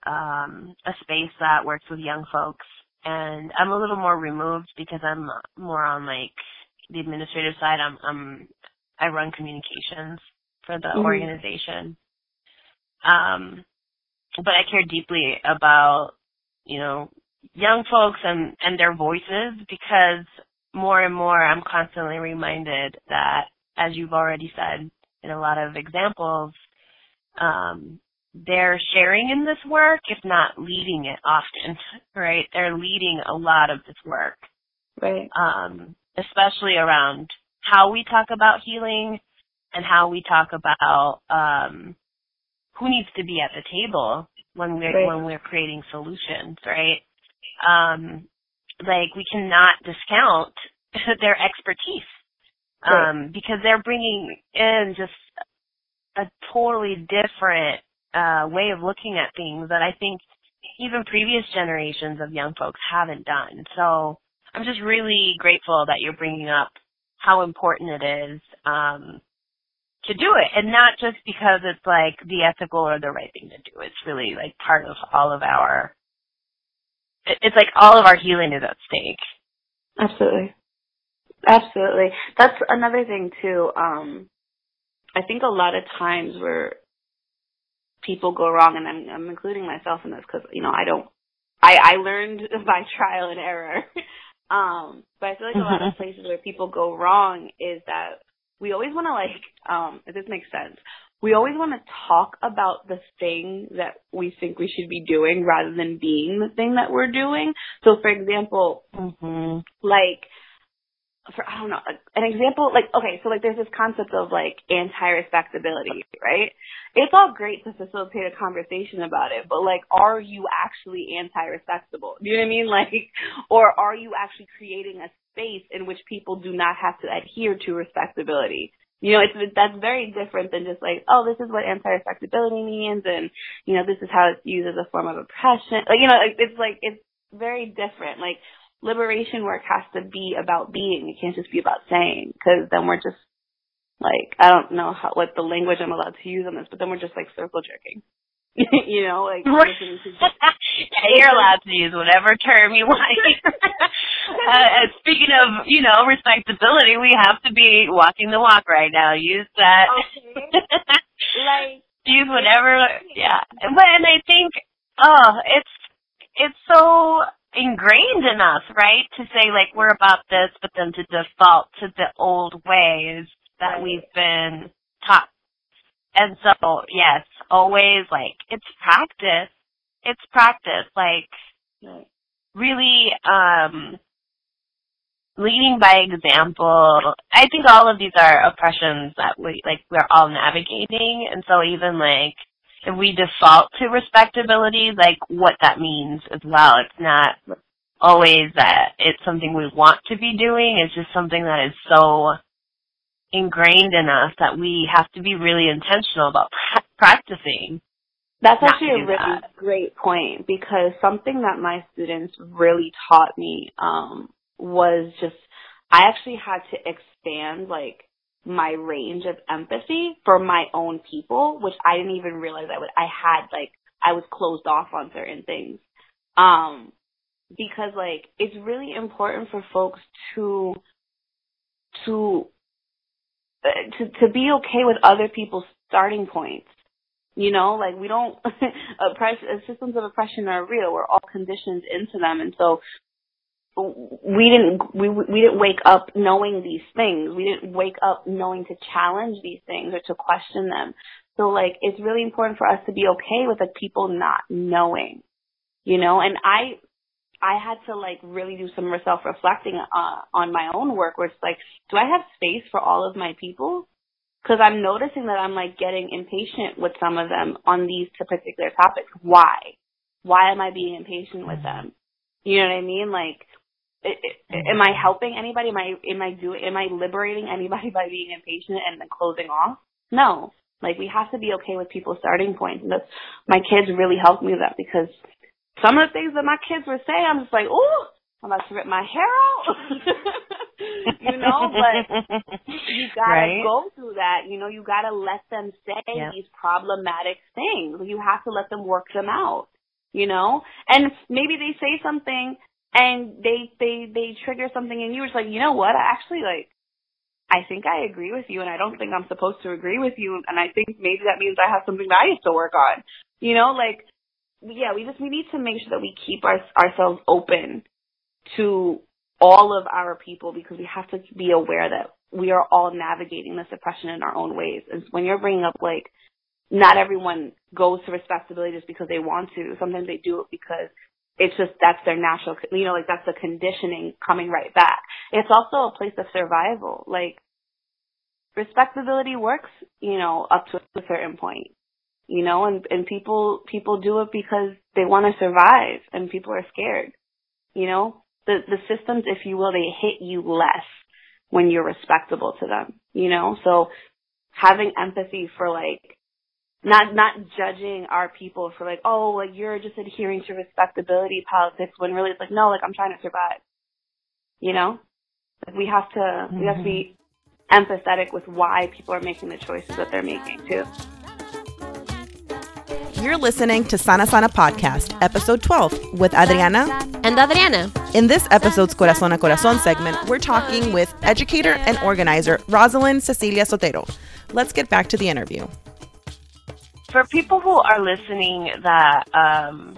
um, a space that works with young folks, and I'm a little more removed because I'm more on, like, the administrative side. I'm, I'm I run communications for the mm-hmm. organization. Um, but I care deeply about, you know, young folks and, and their voices, because more and more I'm constantly reminded that, as you've already said in a lot of examples, um, they're sharing in this work, if not leading it often, right? They're leading a lot of this work, right? Um, especially around how we talk about healing and how we talk about um, who needs to be at the table when we're right. when we're creating solutions, right? Um, like, we cannot discount their expertise, um, right. because they're bringing in just a totally different uh, way of looking at things that I think even previous generations of young folks haven't done. So I'm just really grateful that you're bringing up how important it is um, to do it, and not just because it's, like, the ethical or the right thing to do. It's really, like, part of all of our – it's, like, all of our healing is at stake. Absolutely. Absolutely. That's another thing, too. Um, I think a lot of times where people go wrong, and I'm, I'm including myself in this because, you know, I don't – I learned by trial and error. Um, but I feel like a lot of places where people go wrong is that we always want to, like, um, if this makes sense, we always want to talk about the thing that we think we should be doing rather than being the thing that we're doing. So, for example, mm-hmm. like, for, I don't know, an example, like, okay, so, like, there's this concept of, like, anti-respectability, right? It's all great to facilitate a conversation about it, but, like, are you actually anti-respectable? Do you know what I mean? Like, or are you actually creating a space in which people do not have to adhere to respectability? You know, it's, that's very different than just, like, oh, this is what anti-respectability means, and, you know, this is how it's used as a form of oppression. Like, you know, it's, like, it's very different. Like, liberation work has to be about being. It can't just be about saying, because then we're just, like, I don't know how, what the language I'm allowed to use on this, but then we're just, like, circle jerking. You know, like, yeah, you're allowed to use whatever term you like. uh, speaking of, you know, respectability, we have to be walking the walk right now. Use that. Okay. Like, use whatever. Yeah, but and I think, oh, it's it's so ingrained in us, right? To say, like, we're about this, but then to default to the old ways that we've been taught. And so, yes, always, like, it's practice. It's practice, like, really um, leading by example. I think all of these are oppressions that we, like, we're all navigating. And so even, like, if we default to respectability, like, what that means as well. It's not always that it's something we want to be doing. It's just something that is so ingrained in us that we have to be really intentional about pra- practicing That's actually a really that. great point, because something that my students really taught me um, was just I actually had to expand like my range of empathy for my own people, which I didn't even realize I would. I had like I was closed off on certain things um, because like it's really important for folks to to to to be okay with other people's starting points. You know, like we don't, oppress, systems of oppression are real. We're all conditioned into them. And so we didn't, we, we didn't wake up knowing these things. We didn't wake up knowing to challenge these things or to question them. So like, it's really important for us to be okay with like people not knowing, you know, and I, I had to like really do some self-reflecting uh, on my own work where it's like, do I have space for all of my people? Because I'm noticing that I'm, like, getting impatient with some of them on these particular topics. Why? Why am I being impatient with them? You know what I mean? Like, it, it, am I helping anybody? Am I am I doing? Am I liberating anybody by being impatient and then closing off? No. Like, we have to be okay with people's starting points. And that's, my kids really helped me with that, because some of the things that my kids were saying, I'm just like, ooh, I'm about to rip my hair out. You know, but you gotta right? go through that. You know, you gotta let them say yep. these problematic things. You have to let them work them out. You know, and maybe they say something and they they they trigger something in you. It's like, you know what? I actually like, I think I agree with you, and I don't think I'm supposed to agree with you. And I think maybe that means I have something that I have to work on. You know, like, yeah, we just we need to make sure that we keep our, ourselves open to all of our people, because we have to be aware that we are all navigating this oppression in our own ways. And when you're bringing up, like, not everyone goes to responsibility just because they want to. Sometimes they do it because it's just that's their natural, you know, like that's the conditioning coming right back. It's also a place of survival. Like, respectability works, you know, up to a certain point, you know, and, and people people do it because they want to survive and people are scared, you know. The, the systems, if you will, they hit you less when you're respectable to them, you know? So having empathy for, like, not not judging our people for, like, oh, like, you're just adhering to respectability politics, when really it's like, no, like, I'm trying to survive, you know? Like, we have to, mm-hmm. we have to be empathetic with why people are making the choices that they're making, too. You're listening to Sana Sana Podcast, episode twelve, with Adriana and Adriana. In this episode's Corazón a Corazón segment, we're talking with educator and organizer Rosalind Cecilia Sotero. Let's get back to the interview. For people who are listening that um,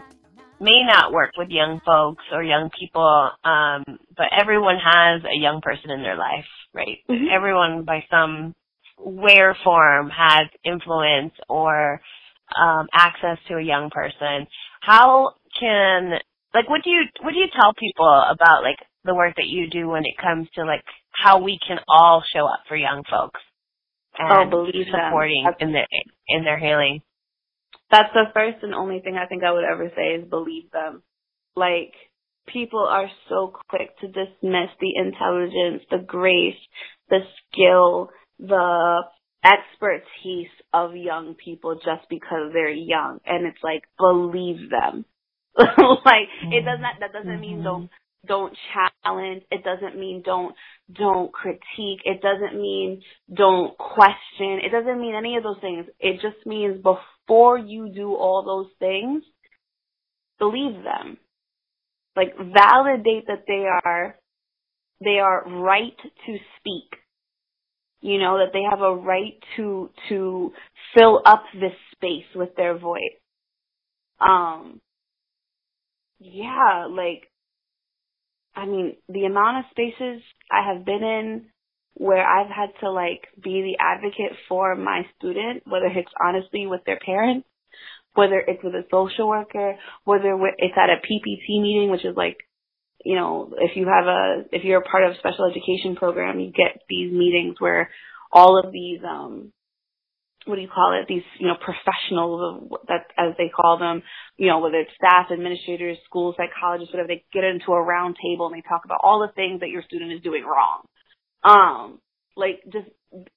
may not work with young folks or young people, um, but everyone has a young person in their life, right? Mm-hmm. Everyone by some way or form has influence or Um, access to a young person. How can, like, what do you what do you tell people about, like, the work that you do when it comes to, like, how we can all show up for young folks and oh, be supporting in their in their healing? That's the first and only thing I think I would ever say is believe them. Like, people are so quick to dismiss the intelligence, the grace, the skill, the expertise of young people just because they're young, and it's like, believe them. Like, it doesn't that doesn't mean don't don't challenge. It doesn't mean don't don't critique. It doesn't mean don't question. It doesn't mean any of those things. It just means before you do all those things, believe them. Like, validate that they are they are right to speak. You know, that they have a right to to fill up this space with their voice. Um, yeah, like, I mean, the amount of spaces I have been in where I've had to, like, be the advocate for my student, whether it's honestly with their parents, whether it's with a social worker, whether it's at a P P T meeting, which is, like, you know, if you have a, if you're a part of a special education program, you get these meetings where all of these, um, what do you call it? These, you know, professionals, that as they call them, you know, whether it's staff, administrators, school psychologists, whatever, they get into a round table and they talk about all the things that your student is doing wrong. Um, like, just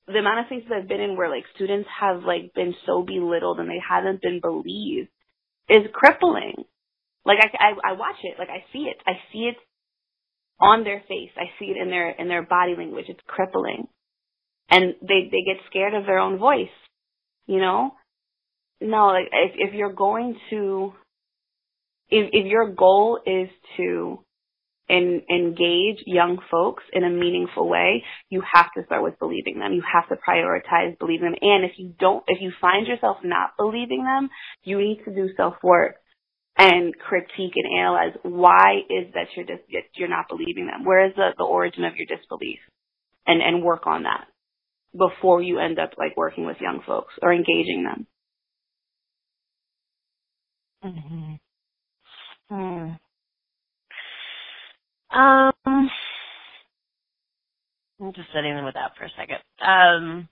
the amount of spaces I've been in where, like, students have, like, been so belittled and they haven't been believed is crippling. Like, I, I, I watch it. Like, I see it. I see it on their face. I see it in their in their body language. It's crippling. And they, they get scared of their own voice, you know? No, like, if, if you're going to, if, if your goal is to en- engage young folks in a meaningful way, you have to start with believing them. You have to prioritize believing them. And if you don't, if you find yourself not believing them, you need to do self-work and critique and analyze why is that you're, dis- that you're not believing them. Where is the, the origin of your disbelief? And, and work on that before you end up, like, working with young folks or engaging them. Mhm. Mm. Um, I'm just sitting with that for a second. Um,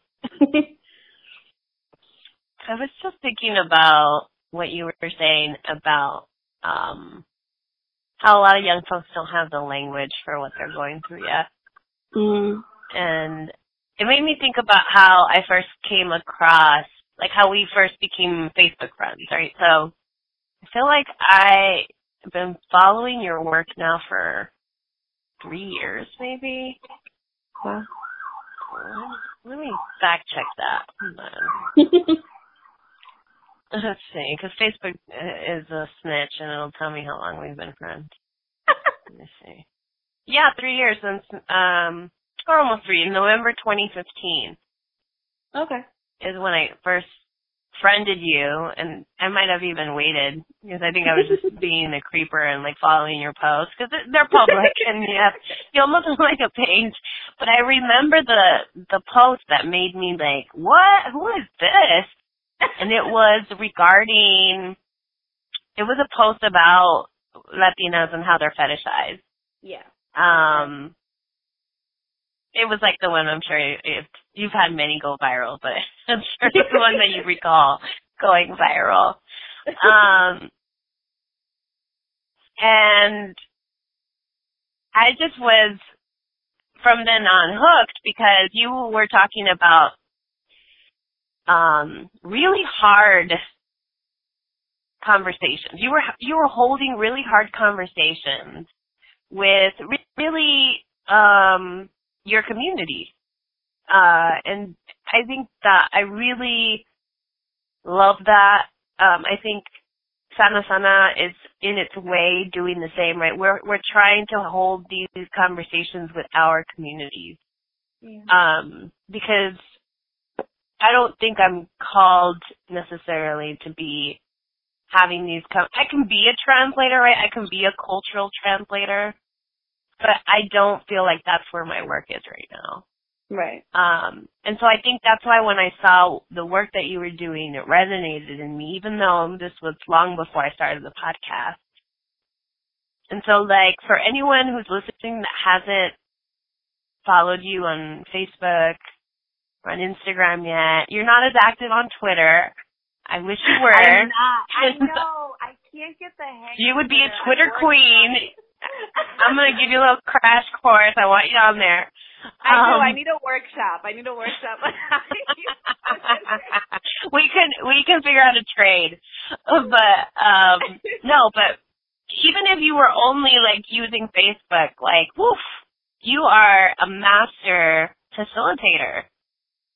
I was just thinking about what you were saying about um how a lot of young folks don't have the language for what they're going through yet. Mm. And it made me think about how I first came across, like, how we first became Facebook friends, right? So I feel like I've been following your work now for three years, maybe. Wow. Let me fact check that. Hold on. Let's see, because Facebook is a snitch, and it'll tell me how long we've been friends. Let me see. Yeah, three years since, um, or almost three, November twenty fifteen. Okay. Is when I first friended you, and I might have even waited, because I think I was just being a creeper and, like, following your posts, because they're public, and you have, you almost have, like, a page. But I remember the, the post that made me, like, what? Who is this? And it was regarding, it was a post about Latinas and how they're fetishized. Yeah. Um, it was like the one, I'm sure if you've had many go viral, but I'm sure it's the one that you recall going viral. Um, and I just was from then on hooked because you were talking about um, really hard conversations. You were you were holding really hard conversations with re- really um, your community. Uh, and I think that I really love that. Um, I think Sana Sana is in its way doing the same, right? We're we're trying to hold these conversations with our communities. Yeah. Um, because I don't think I'm called necessarily to be having these com- I can be a translator, right? I can be a cultural translator, but I don't feel like that's where my work is right now. Right. Um, and so I think that's why when I saw the work that you were doing, it resonated in me, even though this was long before I started the podcast. And so, like, for anyone who's listening that hasn't followed you on Facebook or on Instagram yet, you're not as active on Twitter. I wish you were. I'm not. I know. I can't get the hang of it. You would be a Twitter queen. I'm going to give you a little crash course. I want you on there. I know. Um, I need a workshop. I need a workshop. we can we can figure out a trade. But, um, no, but even if you were only, like, using Facebook, like, woof, you are a master facilitator.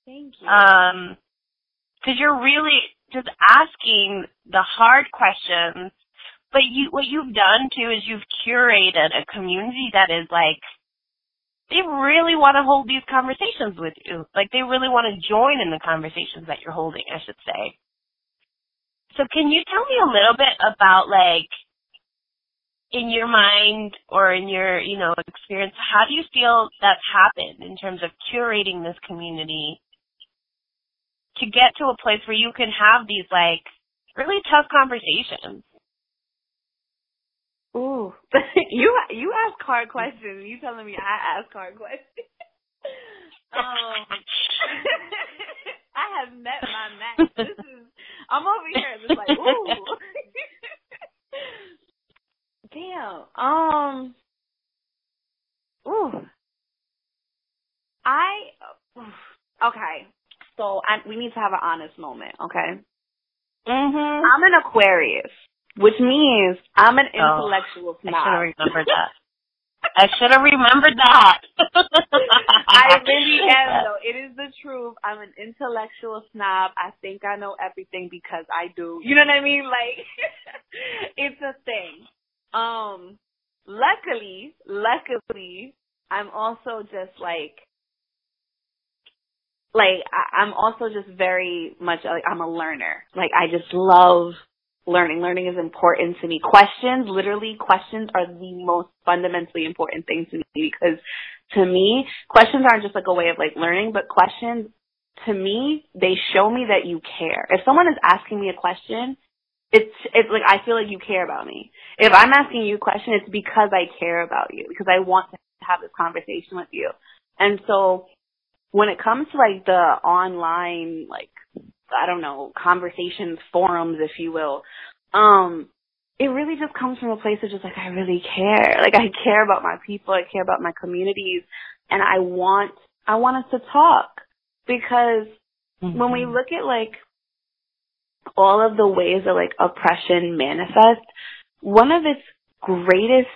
Thank you. Um, because you're really just asking the hard questions, but you, what you've done too is you've curated a community that is like, they really want to hold these conversations with you. Like, they really want to join in the conversations that you're holding, I should say. So can you tell me a little bit about, like, in your mind or in your, you know, experience, how do you feel that's happened in terms of curating this community to get to a place where you can have these, like, really tough conversations? Ooh, you you ask hard questions. You telling me I ask hard questions? um, I have met my match. This is I'm over here just like ooh, damn. Um, ooh, I, okay, so I, we need to have an honest moment, okay? Mm-hmm. I'm an Aquarius, which means I'm an intellectual oh, snob. I should have remembered that. I should have remembered that. I really am, though. It is the truth. I'm an intellectual snob. I think I know everything because I do. You know what I mean? Like, it's a thing. Um, luckily, luckily, I'm also just like, like, I, I'm also just very much, like, I'm a learner. Like, I just love learning. Learning is important to me. Questions, literally, questions are the most fundamentally important thing to me because, to me, questions aren't just, like, a way of, like, learning, but questions, to me, they show me that you care. If someone is asking me a question, it's, it's like, I feel like you care about me. If I'm asking you a question, it's because I care about you, because I want to have this conversation with you. And so, when it comes to, like, the online, like, I don't know, conversations, forums, if you will, um, it really just comes from a place of just, like, I really care. Like, I care about my people. I care about my communities. And I want, I want us to talk. Because mm-hmm. when we look at, like, all of the ways that, like, oppression manifests, one of its greatest,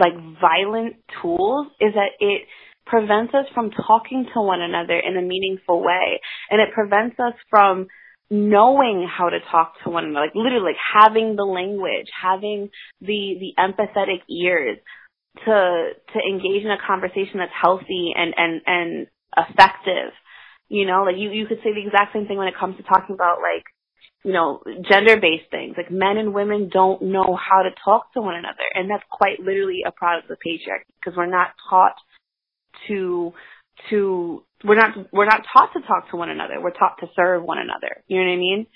like, violent tools is that it prevents us from talking to one another in a meaningful way. And it prevents us from knowing how to talk to one another, like literally like having the language, having the, the empathetic ears to, to engage in a conversation that's healthy and, and, and effective. You know, like you, you could say the exact same thing when it comes to talking about like, you know, gender-based things. Like men and women don't know how to talk to one another. And that's quite literally a product of patriarchy because we're not taught to, to, we're not, we're not taught to talk to one another. We're taught to serve one another. You know what I mean?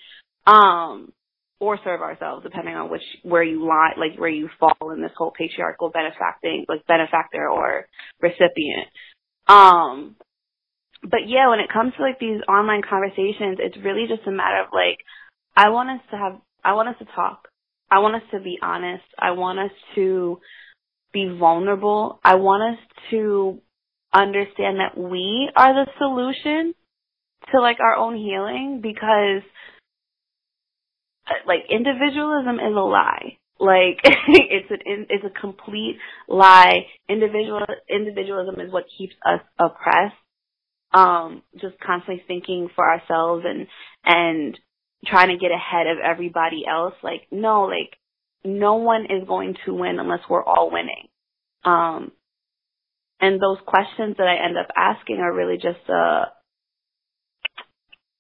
Um, or serve ourselves, depending on which, where you lie, like where you fall in this whole patriarchal benefacting, like benefactor or recipient. Um, but yeah, when it comes to like these online conversations, it's really just a matter of like, I want us to have, I want us to talk. I want us to be honest. I want us to be vulnerable. I want us to understand that we are the solution to like our own healing because like individualism is a lie. Like it's an it's a complete lie. Individual individualism is what keeps us oppressed. Um, just constantly thinking for ourselves and and trying to get ahead of everybody else. Like no, like no one is going to win unless we're all winning. Um, And those questions that I end up asking are really just a,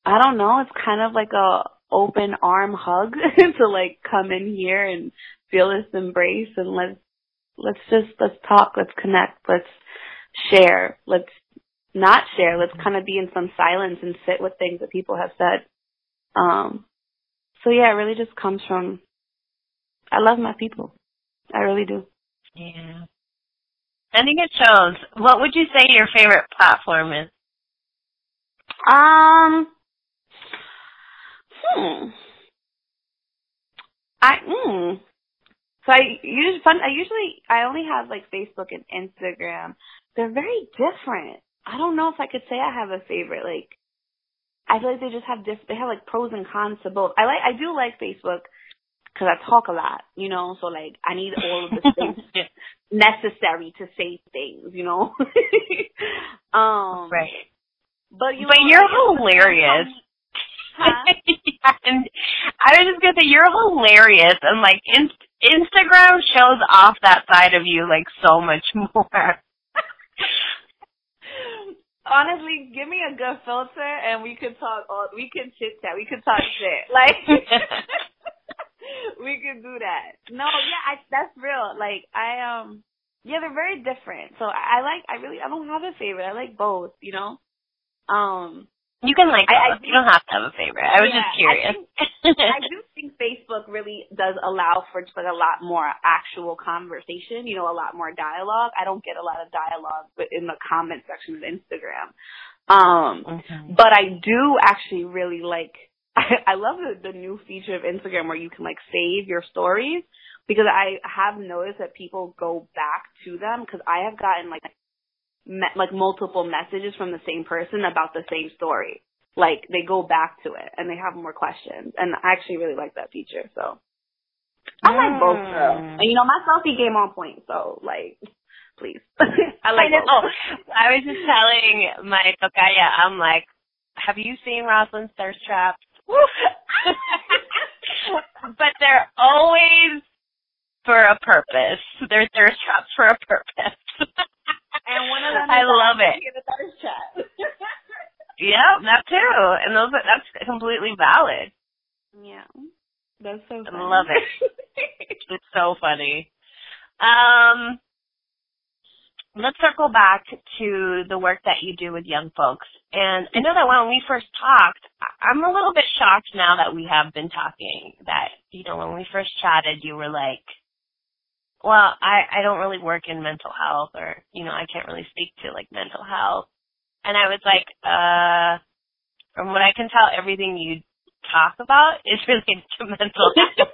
I don't know, it's kind of like a open arm hug to like come in here and feel this embrace and let's, let's just, let's talk, let's connect, let's share, let's not share, let's kind of be in some silence and sit with things that people have said. Um, so yeah, it really just comes from, I love my people. I really do. Yeah. I think it shows. What would you say your favorite platform is? Um, hmm. I, mm. So I usually, fun, I usually, I only have like Facebook and Instagram. They're very different. I don't know if I could say I have a favorite. Like, I feel like they just have diff, they have like pros and cons to both. I like, I do like Facebook. Because I talk a lot, you know, so, like, I need all of the things necessary to say things, you know? um, right. But, you but know, you're hilarious. Huh? And I was just going to say, you're hilarious. And, like, in- Instagram shows off that side of you, like, so much more. Honestly, give me a good filter and we could talk, all- we could chit-chat, we could talk shit. Like... We can do that. No, yeah, I, that's real. Like, I, um, yeah, they're very different. So I, I like, I really, I don't have a favorite. I like both, you know? Um. You can like both. I, I do, you don't have to have a favorite. I was yeah, just curious. I, think, I do think Facebook really does allow for just like a lot more actual conversation, you know, a lot more dialogue. I don't get a lot of dialogue in the comment section of Instagram. Um, okay. But I do actually really like I love the, the new feature of Instagram where you can, like, save your stories because I have noticed that people go back to them because I have gotten, like, me- like multiple messages from the same person about the same story. Like they go back to it and they have more questions. And I actually really like that feature. So I mm. like both, girl. And you know, my selfie game on point. So like, please. I like I both. Oh, I was just telling my tocaya, I'm like, have you seen Rosalind's thirst traps? But they're always for a purpose. They're thirst traps for a purpose. And one of them, I love it. Get a thirst trap. Yeah, that too. And those are, that's completely valid. Yeah, that's so funny. I love it. It's so funny. Um, let's circle back to the work that you do with young folks. And I know that when we first talked, I'm a little bit shocked now that we have been talking that, you know, when we first chatted, you were like, well, I, I don't really work in mental health, or, you know, I can't really speak to like mental health. And I was like, uh, from what I can tell, everything you talk about is related to mental health.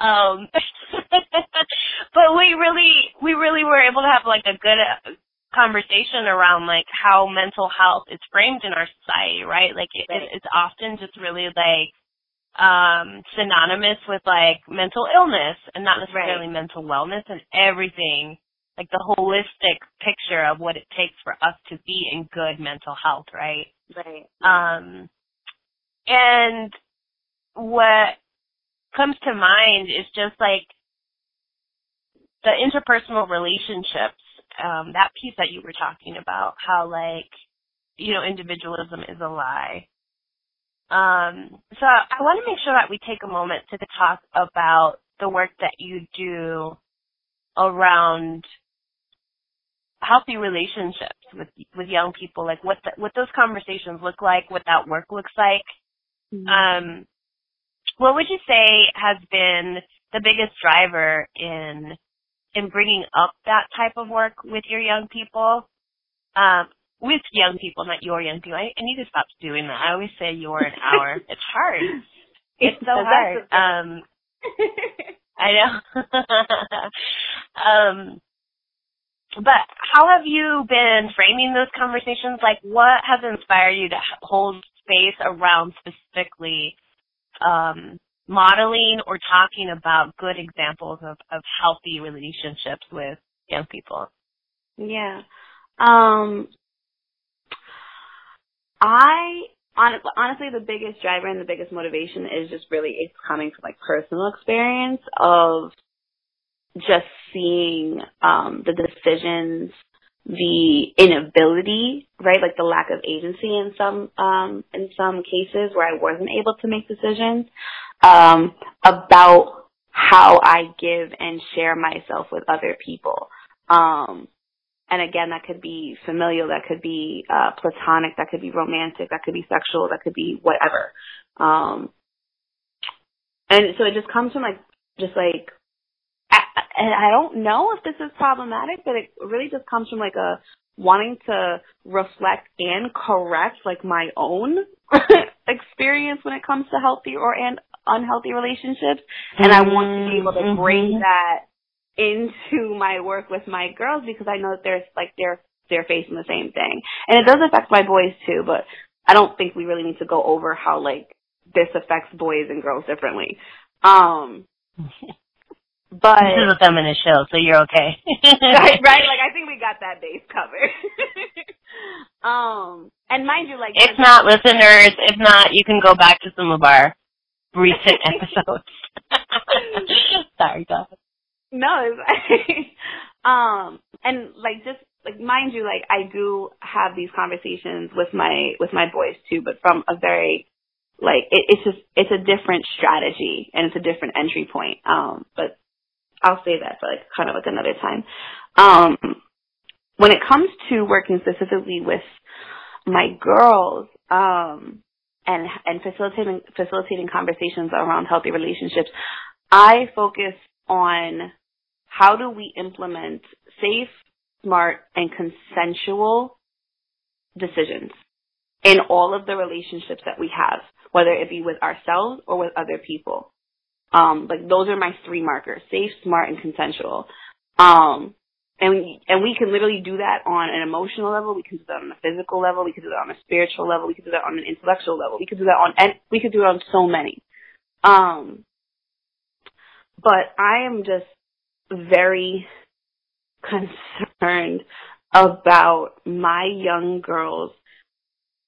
um, but we really, we really were able to have like a good conversation around like how mental health is framed in our society, right? Like it, right. It's often just really like um, synonymous with like mental illness and not necessarily right. mental wellness and everything. Like the holistic picture of what it takes for us to be in good mental health, right? Right. Um, and what comes to mind is just like the interpersonal relationships, um, that piece that you were talking about, how like, you know, individualism is a lie. Um, so I want to make sure that we take a moment to talk about the work that you do around healthy relationships with with young people, like what the, what those conversations look like, what that work looks like. Mm-hmm. Um, what would you say has been the biggest driver in in bringing up that type of work with your young people? Um, with young people, not your young people. I, I need to stop doing that. I always say your and our. It's hard. It's, it's so hard. hard. Um, I know. um, but how have you been framing those conversations? Like, what has inspired you to hold space around specifically um, modeling or talking about good examples of, of healthy relationships with young people? Yeah. Um, I... Honestly, the biggest driver and the biggest motivation is just really it's coming from like personal experience of just seeing um, the decisions, the inability, right, like the lack of agency in some um, in some cases where I wasn't able to make decisions um, about how I give and share myself with other people. Um, And again, that could be familial, that could be uh, platonic, that could be romantic, that could be sexual, that could be whatever. Um, and so it just comes from like, just like, I, and I don't know if this is problematic, but it really just comes from like a wanting to reflect and correct like my own experience when it comes to healthy or and unhealthy relationships. And I want to be able to bring that into my work with my girls because I know that there's like they're they're facing the same thing, and it does affect my boys too. But I don't think we really need to go over how like this affects boys and girls differently. Um, but this is a feminist show, so you're okay, right, right? Like I think we got that base covered. um, and mind you, like if not, listeners, if not, you can go back to some of our recent episodes. Sorry, guys. No, it's, um, and like just like mind you, like I do have these conversations with my with my boys too, but from a very like it, it's just it's a different strategy and it's a different entry point. Um, but I'll say that for like kind of like another time. Um, when it comes to working specifically with my girls, um, and and facilitating facilitating conversations around healthy relationships, I focus on how do we implement safe, smart, and consensual decisions in all of the relationships that we have, whether it be with ourselves or with other people. Um, like those are my three markers, safe, smart, and consensual. Um, And and we can literally do that on an emotional level. We can do that on a physical level. We can do that on a spiritual level. We can do that on an intellectual level. We can do that on and we can do it on so many. Um, but I am just very concerned about my young girls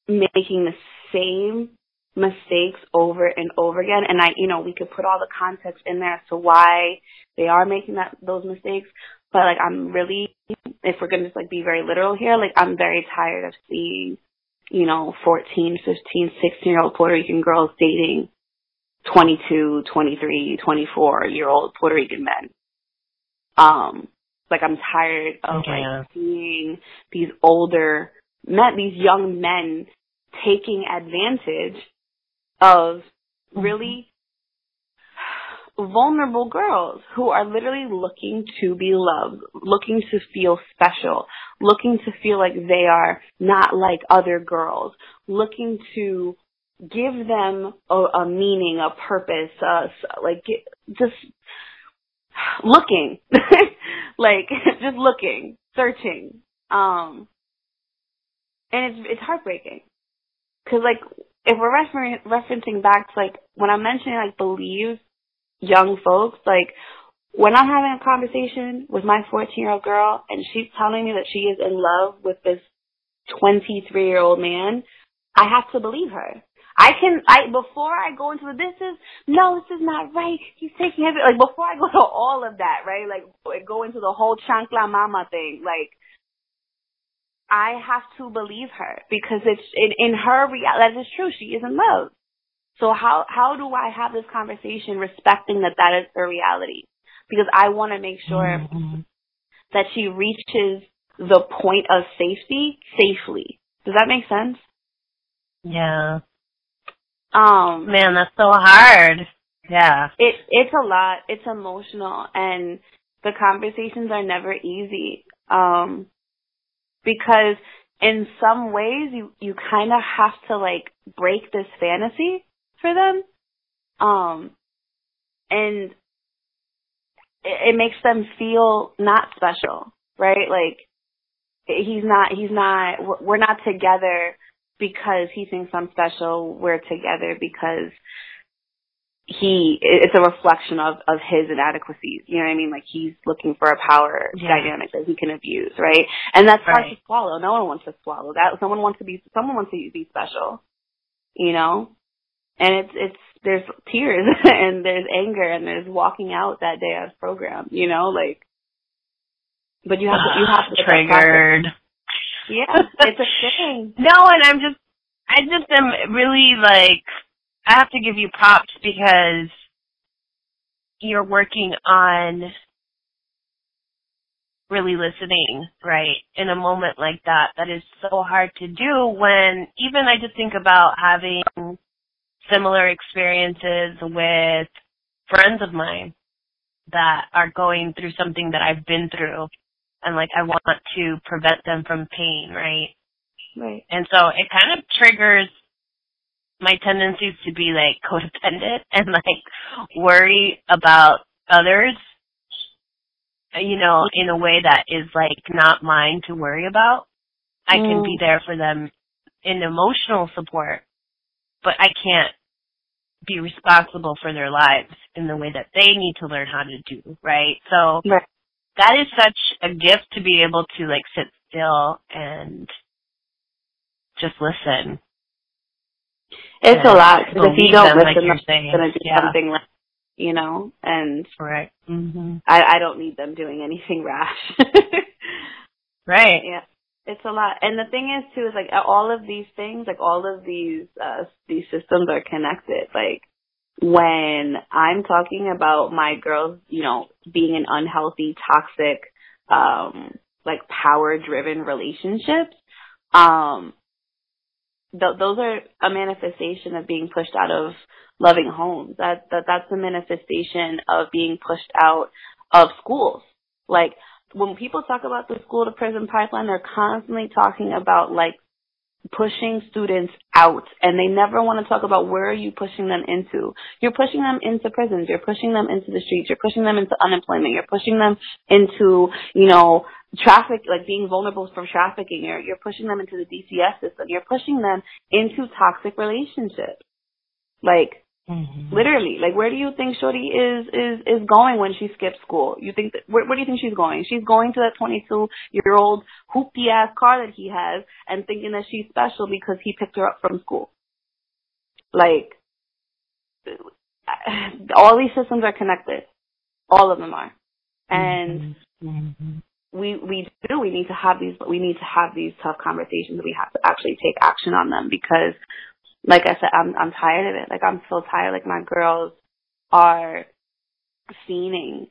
making the same mistakes over and over again. And I, you know, we could put all the context in there as to why they are making that those mistakes. But, like, I'm really, if we're going to just, like, be very literal here, like, I'm very tired of seeing, you know, fourteen, fifteen, sixteen-year-old Puerto Rican girls dating twenty-two, twenty-three, twenty-four-year-old Puerto Rican men. Um, like, I'm tired of, yeah. like, seeing these older men, these young men taking advantage of really vulnerable girls who are literally looking to be loved, looking to feel special, looking to feel like they are not like other girls, looking to give them a, a meaning, a purpose, uh, like just looking, like just looking, searching. Um, and it's, it's heartbreaking because, like, if we're refer- referencing back to, like, when I'm mentioning, like, beliefs, young folks, like, when I'm having a conversation with my fourteen-year-old girl and she's telling me that she is in love with this twenty-three-year-old man, I have to believe her. I can, I before I go into the, this is, no, this is not right, he's taking it, like, before I go to all of that, right, like, go into the whole chancla mama thing, like, I have to believe her because it's, in, in her reality, that is true, she is in love. So how, how do I have this conversation respecting that that is her reality? Because I want to make sure mm-hmm. that she reaches the point of safety safely. Does that make sense? Yeah. Um, Man, that's so hard. Yeah. It, it's a lot. It's emotional. And the conversations are never easy. Um, because in some ways you, you kind of have to, like, break this fantasy for them, um, and it, it makes them feel not special, right? Like, he's not, he's not, we're not together because he thinks I'm special. We're together because he, it's a reflection of, of his inadequacies. You know what I mean? Like, he's looking for a power yeah. dynamic that he can abuse, right? And that's right. hard to swallow. No one wants to swallow that. Someone wants to be, someone wants to be special, you know? And it's, it's, there's tears and there's anger and there's walking out that day out of program, you know, like, but you have to, you have to. Triggered. Yeah, it's a thing. No, and I'm just, I just am really, like, I have to give you props because you're working on really listening, right, in a moment like that. That is so hard to do when even I just think about having similar experiences with friends of mine that are going through something that I've been through, and, like, I want to prevent them from pain, right? Right. And so it kind of triggers my tendencies to be, like, codependent and, like, worry about others, you know, in a way that is, like, not mine to worry about. I mm. can be there for them in emotional support, but I can't be responsible for their lives in the way that they need to learn how to do, right? So right. that is such a gift to be able to, like, sit still and just listen. It's and a lot, because if you don't them, listen, like saying, it's going to do yeah. something rash, you know? And right. mm-hmm. I, I don't need them doing anything rash. right. Yeah. It's a lot. And the thing is, too, is, like, all of these things, like, all of these uh, these systems are connected. Like, when I'm talking about my girls, you know, being in unhealthy, toxic, um, like, power-driven relationships, um, th- those are a manifestation of being pushed out of loving homes. That, that that's a manifestation of being pushed out of schools. Like, when people talk about the school-to-prison pipeline, they're constantly talking about, like, pushing students out, and they never want to talk about where are you pushing them into. You're pushing them into prisons. You're pushing them into the streets. You're pushing them into unemployment. You're pushing them into, you know, traffic, like being vulnerable from trafficking. You're, you're pushing them into the D C S system. You're pushing them into toxic relationships. Like, mm-hmm. literally, like, where do you think Shorty is, is, is going when she skips school? You think, that, where, where do you think she's going? She's going to that twenty-two-year-old hoopty-ass car that he has and thinking that she's special because he picked her up from school. Like, all these systems are connected. All of them are. And mm-hmm. we, we do, we need to have these, we need to have these tough conversations. We have to actually take action on them because, like I said, I'm, I'm tired of it. Like, I'm so tired. Like, my girls are fiending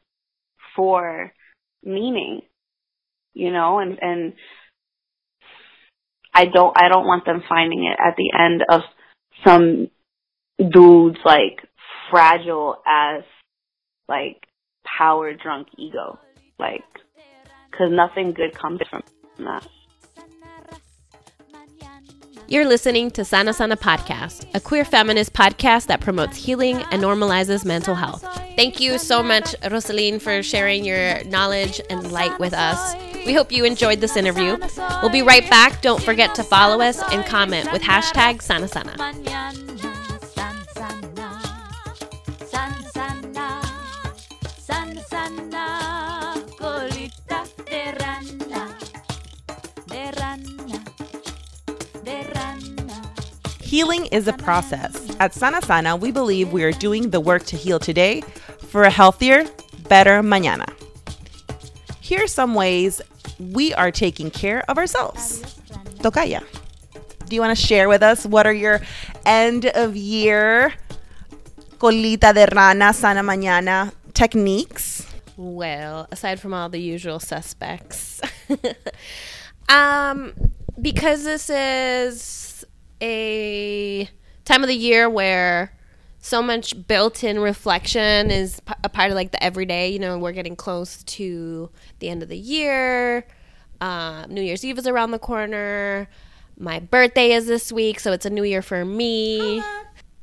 for meaning, you know, and, and I don't, I don't want them finding it at the end of some dude's, like, fragile ass, like, power drunk ego, like, because nothing good comes from that. You're listening to Sana Sana Podcast, a queer feminist podcast that promotes healing and normalizes mental health. Thank you so much, Rosalind, for sharing your knowledge and light with us. We hope you enjoyed this interview. We'll be right back. Don't forget to follow us and comment with hashtag Sana Sana. Healing is a process. At Sana Sana, we believe we are doing the work to heal today for a healthier, better mañana. Here are some ways we are taking care of ourselves. Tocaya, do you want to share with us what are your end of year colita de rana, sana mañana techniques? Well, aside from all the usual suspects, um, because this is a time of the year where so much built-in reflection is a part of, like, the everyday. You know, we're getting close to the end of the year. Uh, New Year's Eve is around the corner. My birthday is this week, so it's a new year for me. Hello.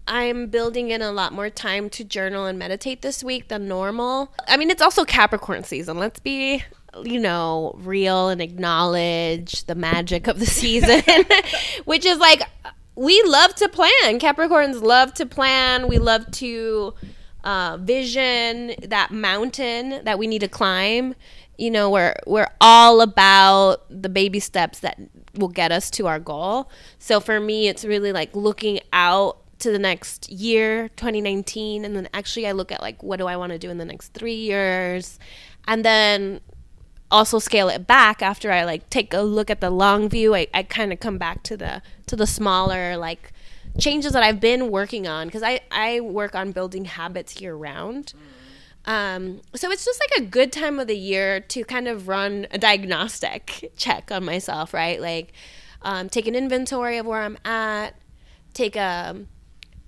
I'm building in a lot more time to journal and meditate this week than normal. I mean, it's also Capricorn season. Let's be, you know, real and acknowledge the magic of the season, which is, like, we love to plan. Capricorns love to plan. We love to uh, vision that mountain that we need to climb. You know, we're, we're all about the baby steps that will get us to our goal. So for me, it's really, like, looking out to the next year, twenty nineteen, and then actually I look at, like, what do I want to do in the next three years, and then also scale it back after I, like, take a look at the long view. I, I kind of come back to the to the smaller, like, changes that I've been working on, because I, I work on building habits year-round. Um, so it's just, like, a good time of the year to kind of run a diagnostic check on myself, right? Like, um, take an inventory of where I'm at, take a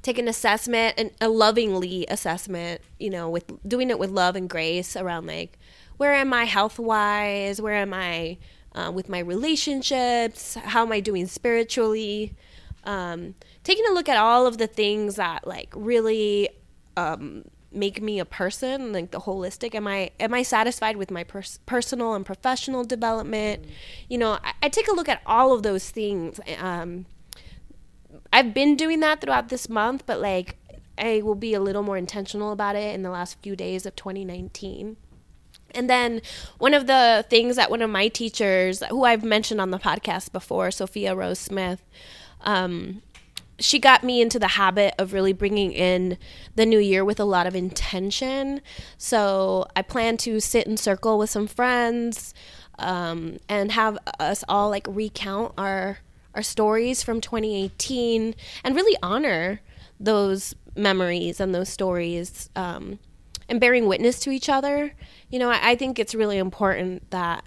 take an assessment, and a lovingly assessment, you know, with doing it with love and grace around, like, where am I health-wise? Where am I uh, with my relationships? How am I doing spiritually? Um, taking a look at all of the things that, like, really um, make me a person, like the holistic. Am I am I satisfied with my pers- personal and professional development? Mm-hmm. You know, I, I take a look at all of those things. Um, I've been doing that throughout this month, but, like, I will be a little more intentional about it in the last few days of twenty nineteen. And then one of the things that one of my teachers, who I've mentioned on the podcast before, Sophia Rose Smith, um, she got me into the habit of really bringing in the new year with a lot of intention. So I plan to sit in circle with some friends um, and have us all, like, recount our our stories from twenty eighteen and really honor those memories and those stories um, and bearing witness to each other. You know, I, I think it's really important that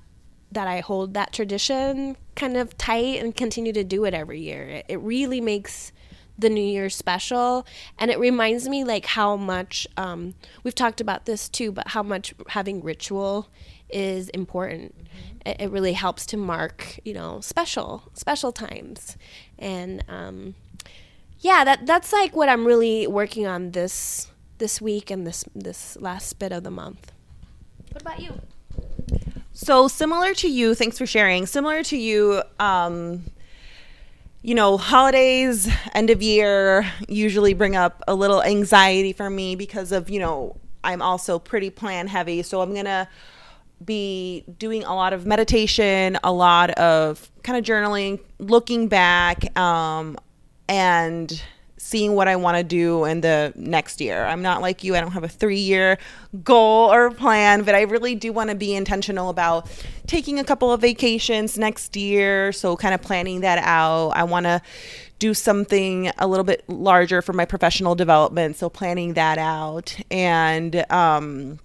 that I hold that tradition kind of tight and continue to do it every year. It, it really makes the new year special, and it reminds me, like, how much um, we've talked about this too, but how much having ritual is important. Mm-hmm. It, it really helps to mark, you know, special special times, and um, yeah, that that's like what I'm really working on this this week and this this last bit of the month. What about you? So similar to you, thanks for sharing. Similar to you, um, you know, holidays, end of year usually bring up a little anxiety for me because of, you know, I'm also pretty plan heavy. So I'm going to be doing a lot of meditation, a lot of kind of journaling, looking back, um, and seeing what I want to do in the next year. I'm not like you. I don't have a three-year goal or plan, but I really do want to be intentional about taking a couple of vacations next year, so kind of planning that out. I want to do something a little bit larger for my professional development, so planning that out. And um,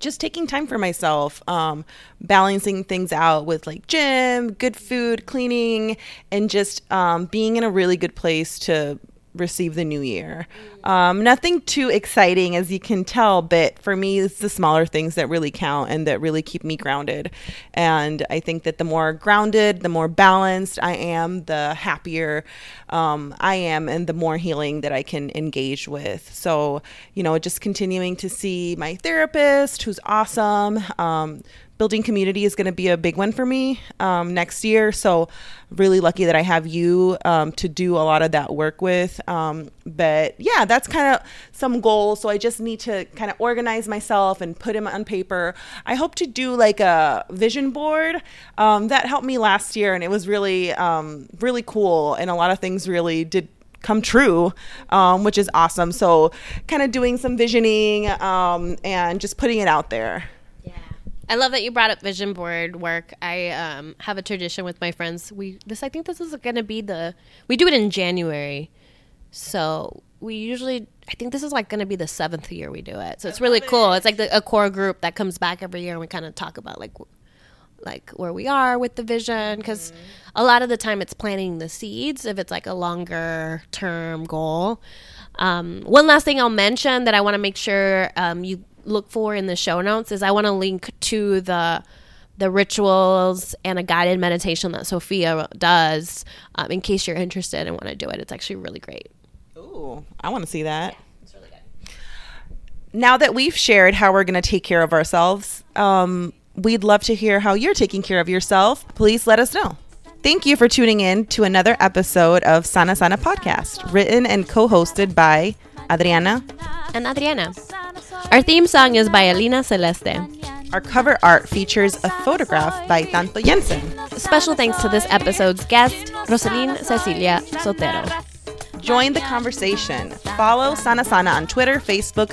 just taking time for myself, um, balancing things out with like gym, good food, cleaning, and just um, being in a really good place to receive the new year. Um, nothing too exciting, as you can tell, but for me, it's the smaller things that really count and that really keep me grounded. And I think that the more grounded, the more balanced I am, the happier um, I am, and the more healing that I can engage with. So, you know, just continuing to see my therapist, who's awesome. Um, building community is going to be a big one for me um, next year. So really lucky that I have you um, to do a lot of that work with. Um, but yeah, that's kind of some goals. So I just need to kind of organize myself and put them on paper. I hope to do like a vision board. Um, that helped me last year, and it was really, um, really cool. And a lot of things really did come true, um, which is awesome. So kind of doing some visioning um, and just putting it out there. I love that you brought up vision board work. I um, have a tradition with my friends. We this I think this is going to be the we do it in January, so we usually I think this is like going to be the seventh year we do it. So it's really cool. It's like the, a core group that comes back every year, and we kind of talk about like like where we are with the vision, because mm-hmm. a lot of the time it's planting the seeds if it's like a longer term goal. Um, one last thing I'll mention that I want to make sure um, you. look for in the show notes is I want to link to the the rituals and a guided meditation that Sophia does um, in case you're interested and want to do it. It's actually really great. Ooh, I want to see that. Yeah, it's really good. Now that we've shared how we're going to take care of ourselves, um, we'd love to hear how you're taking care of yourself. Please let us know. Thank you for tuning in to another episode of Sana Sana Podcast, written and co-hosted by Adriana and Adriana. Our theme song is by Alina Celeste. Our cover art features a photograph by Tanto Jensen. Special thanks to this episode's guest, Rosalind Cecilia Sotero. Join the conversation. Follow Sana Sana on Twitter, Facebook,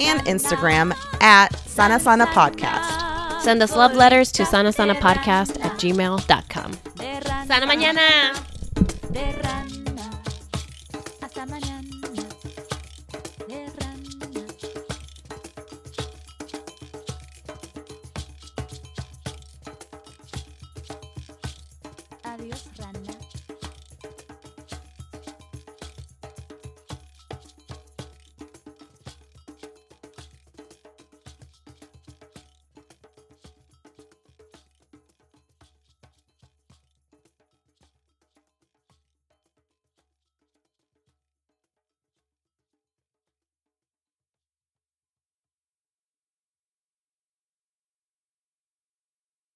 and Instagram at Sana Sana Podcast. Send us love letters to sanasanapodcast at gmail dot com. Sana mañana! Adiós, rana.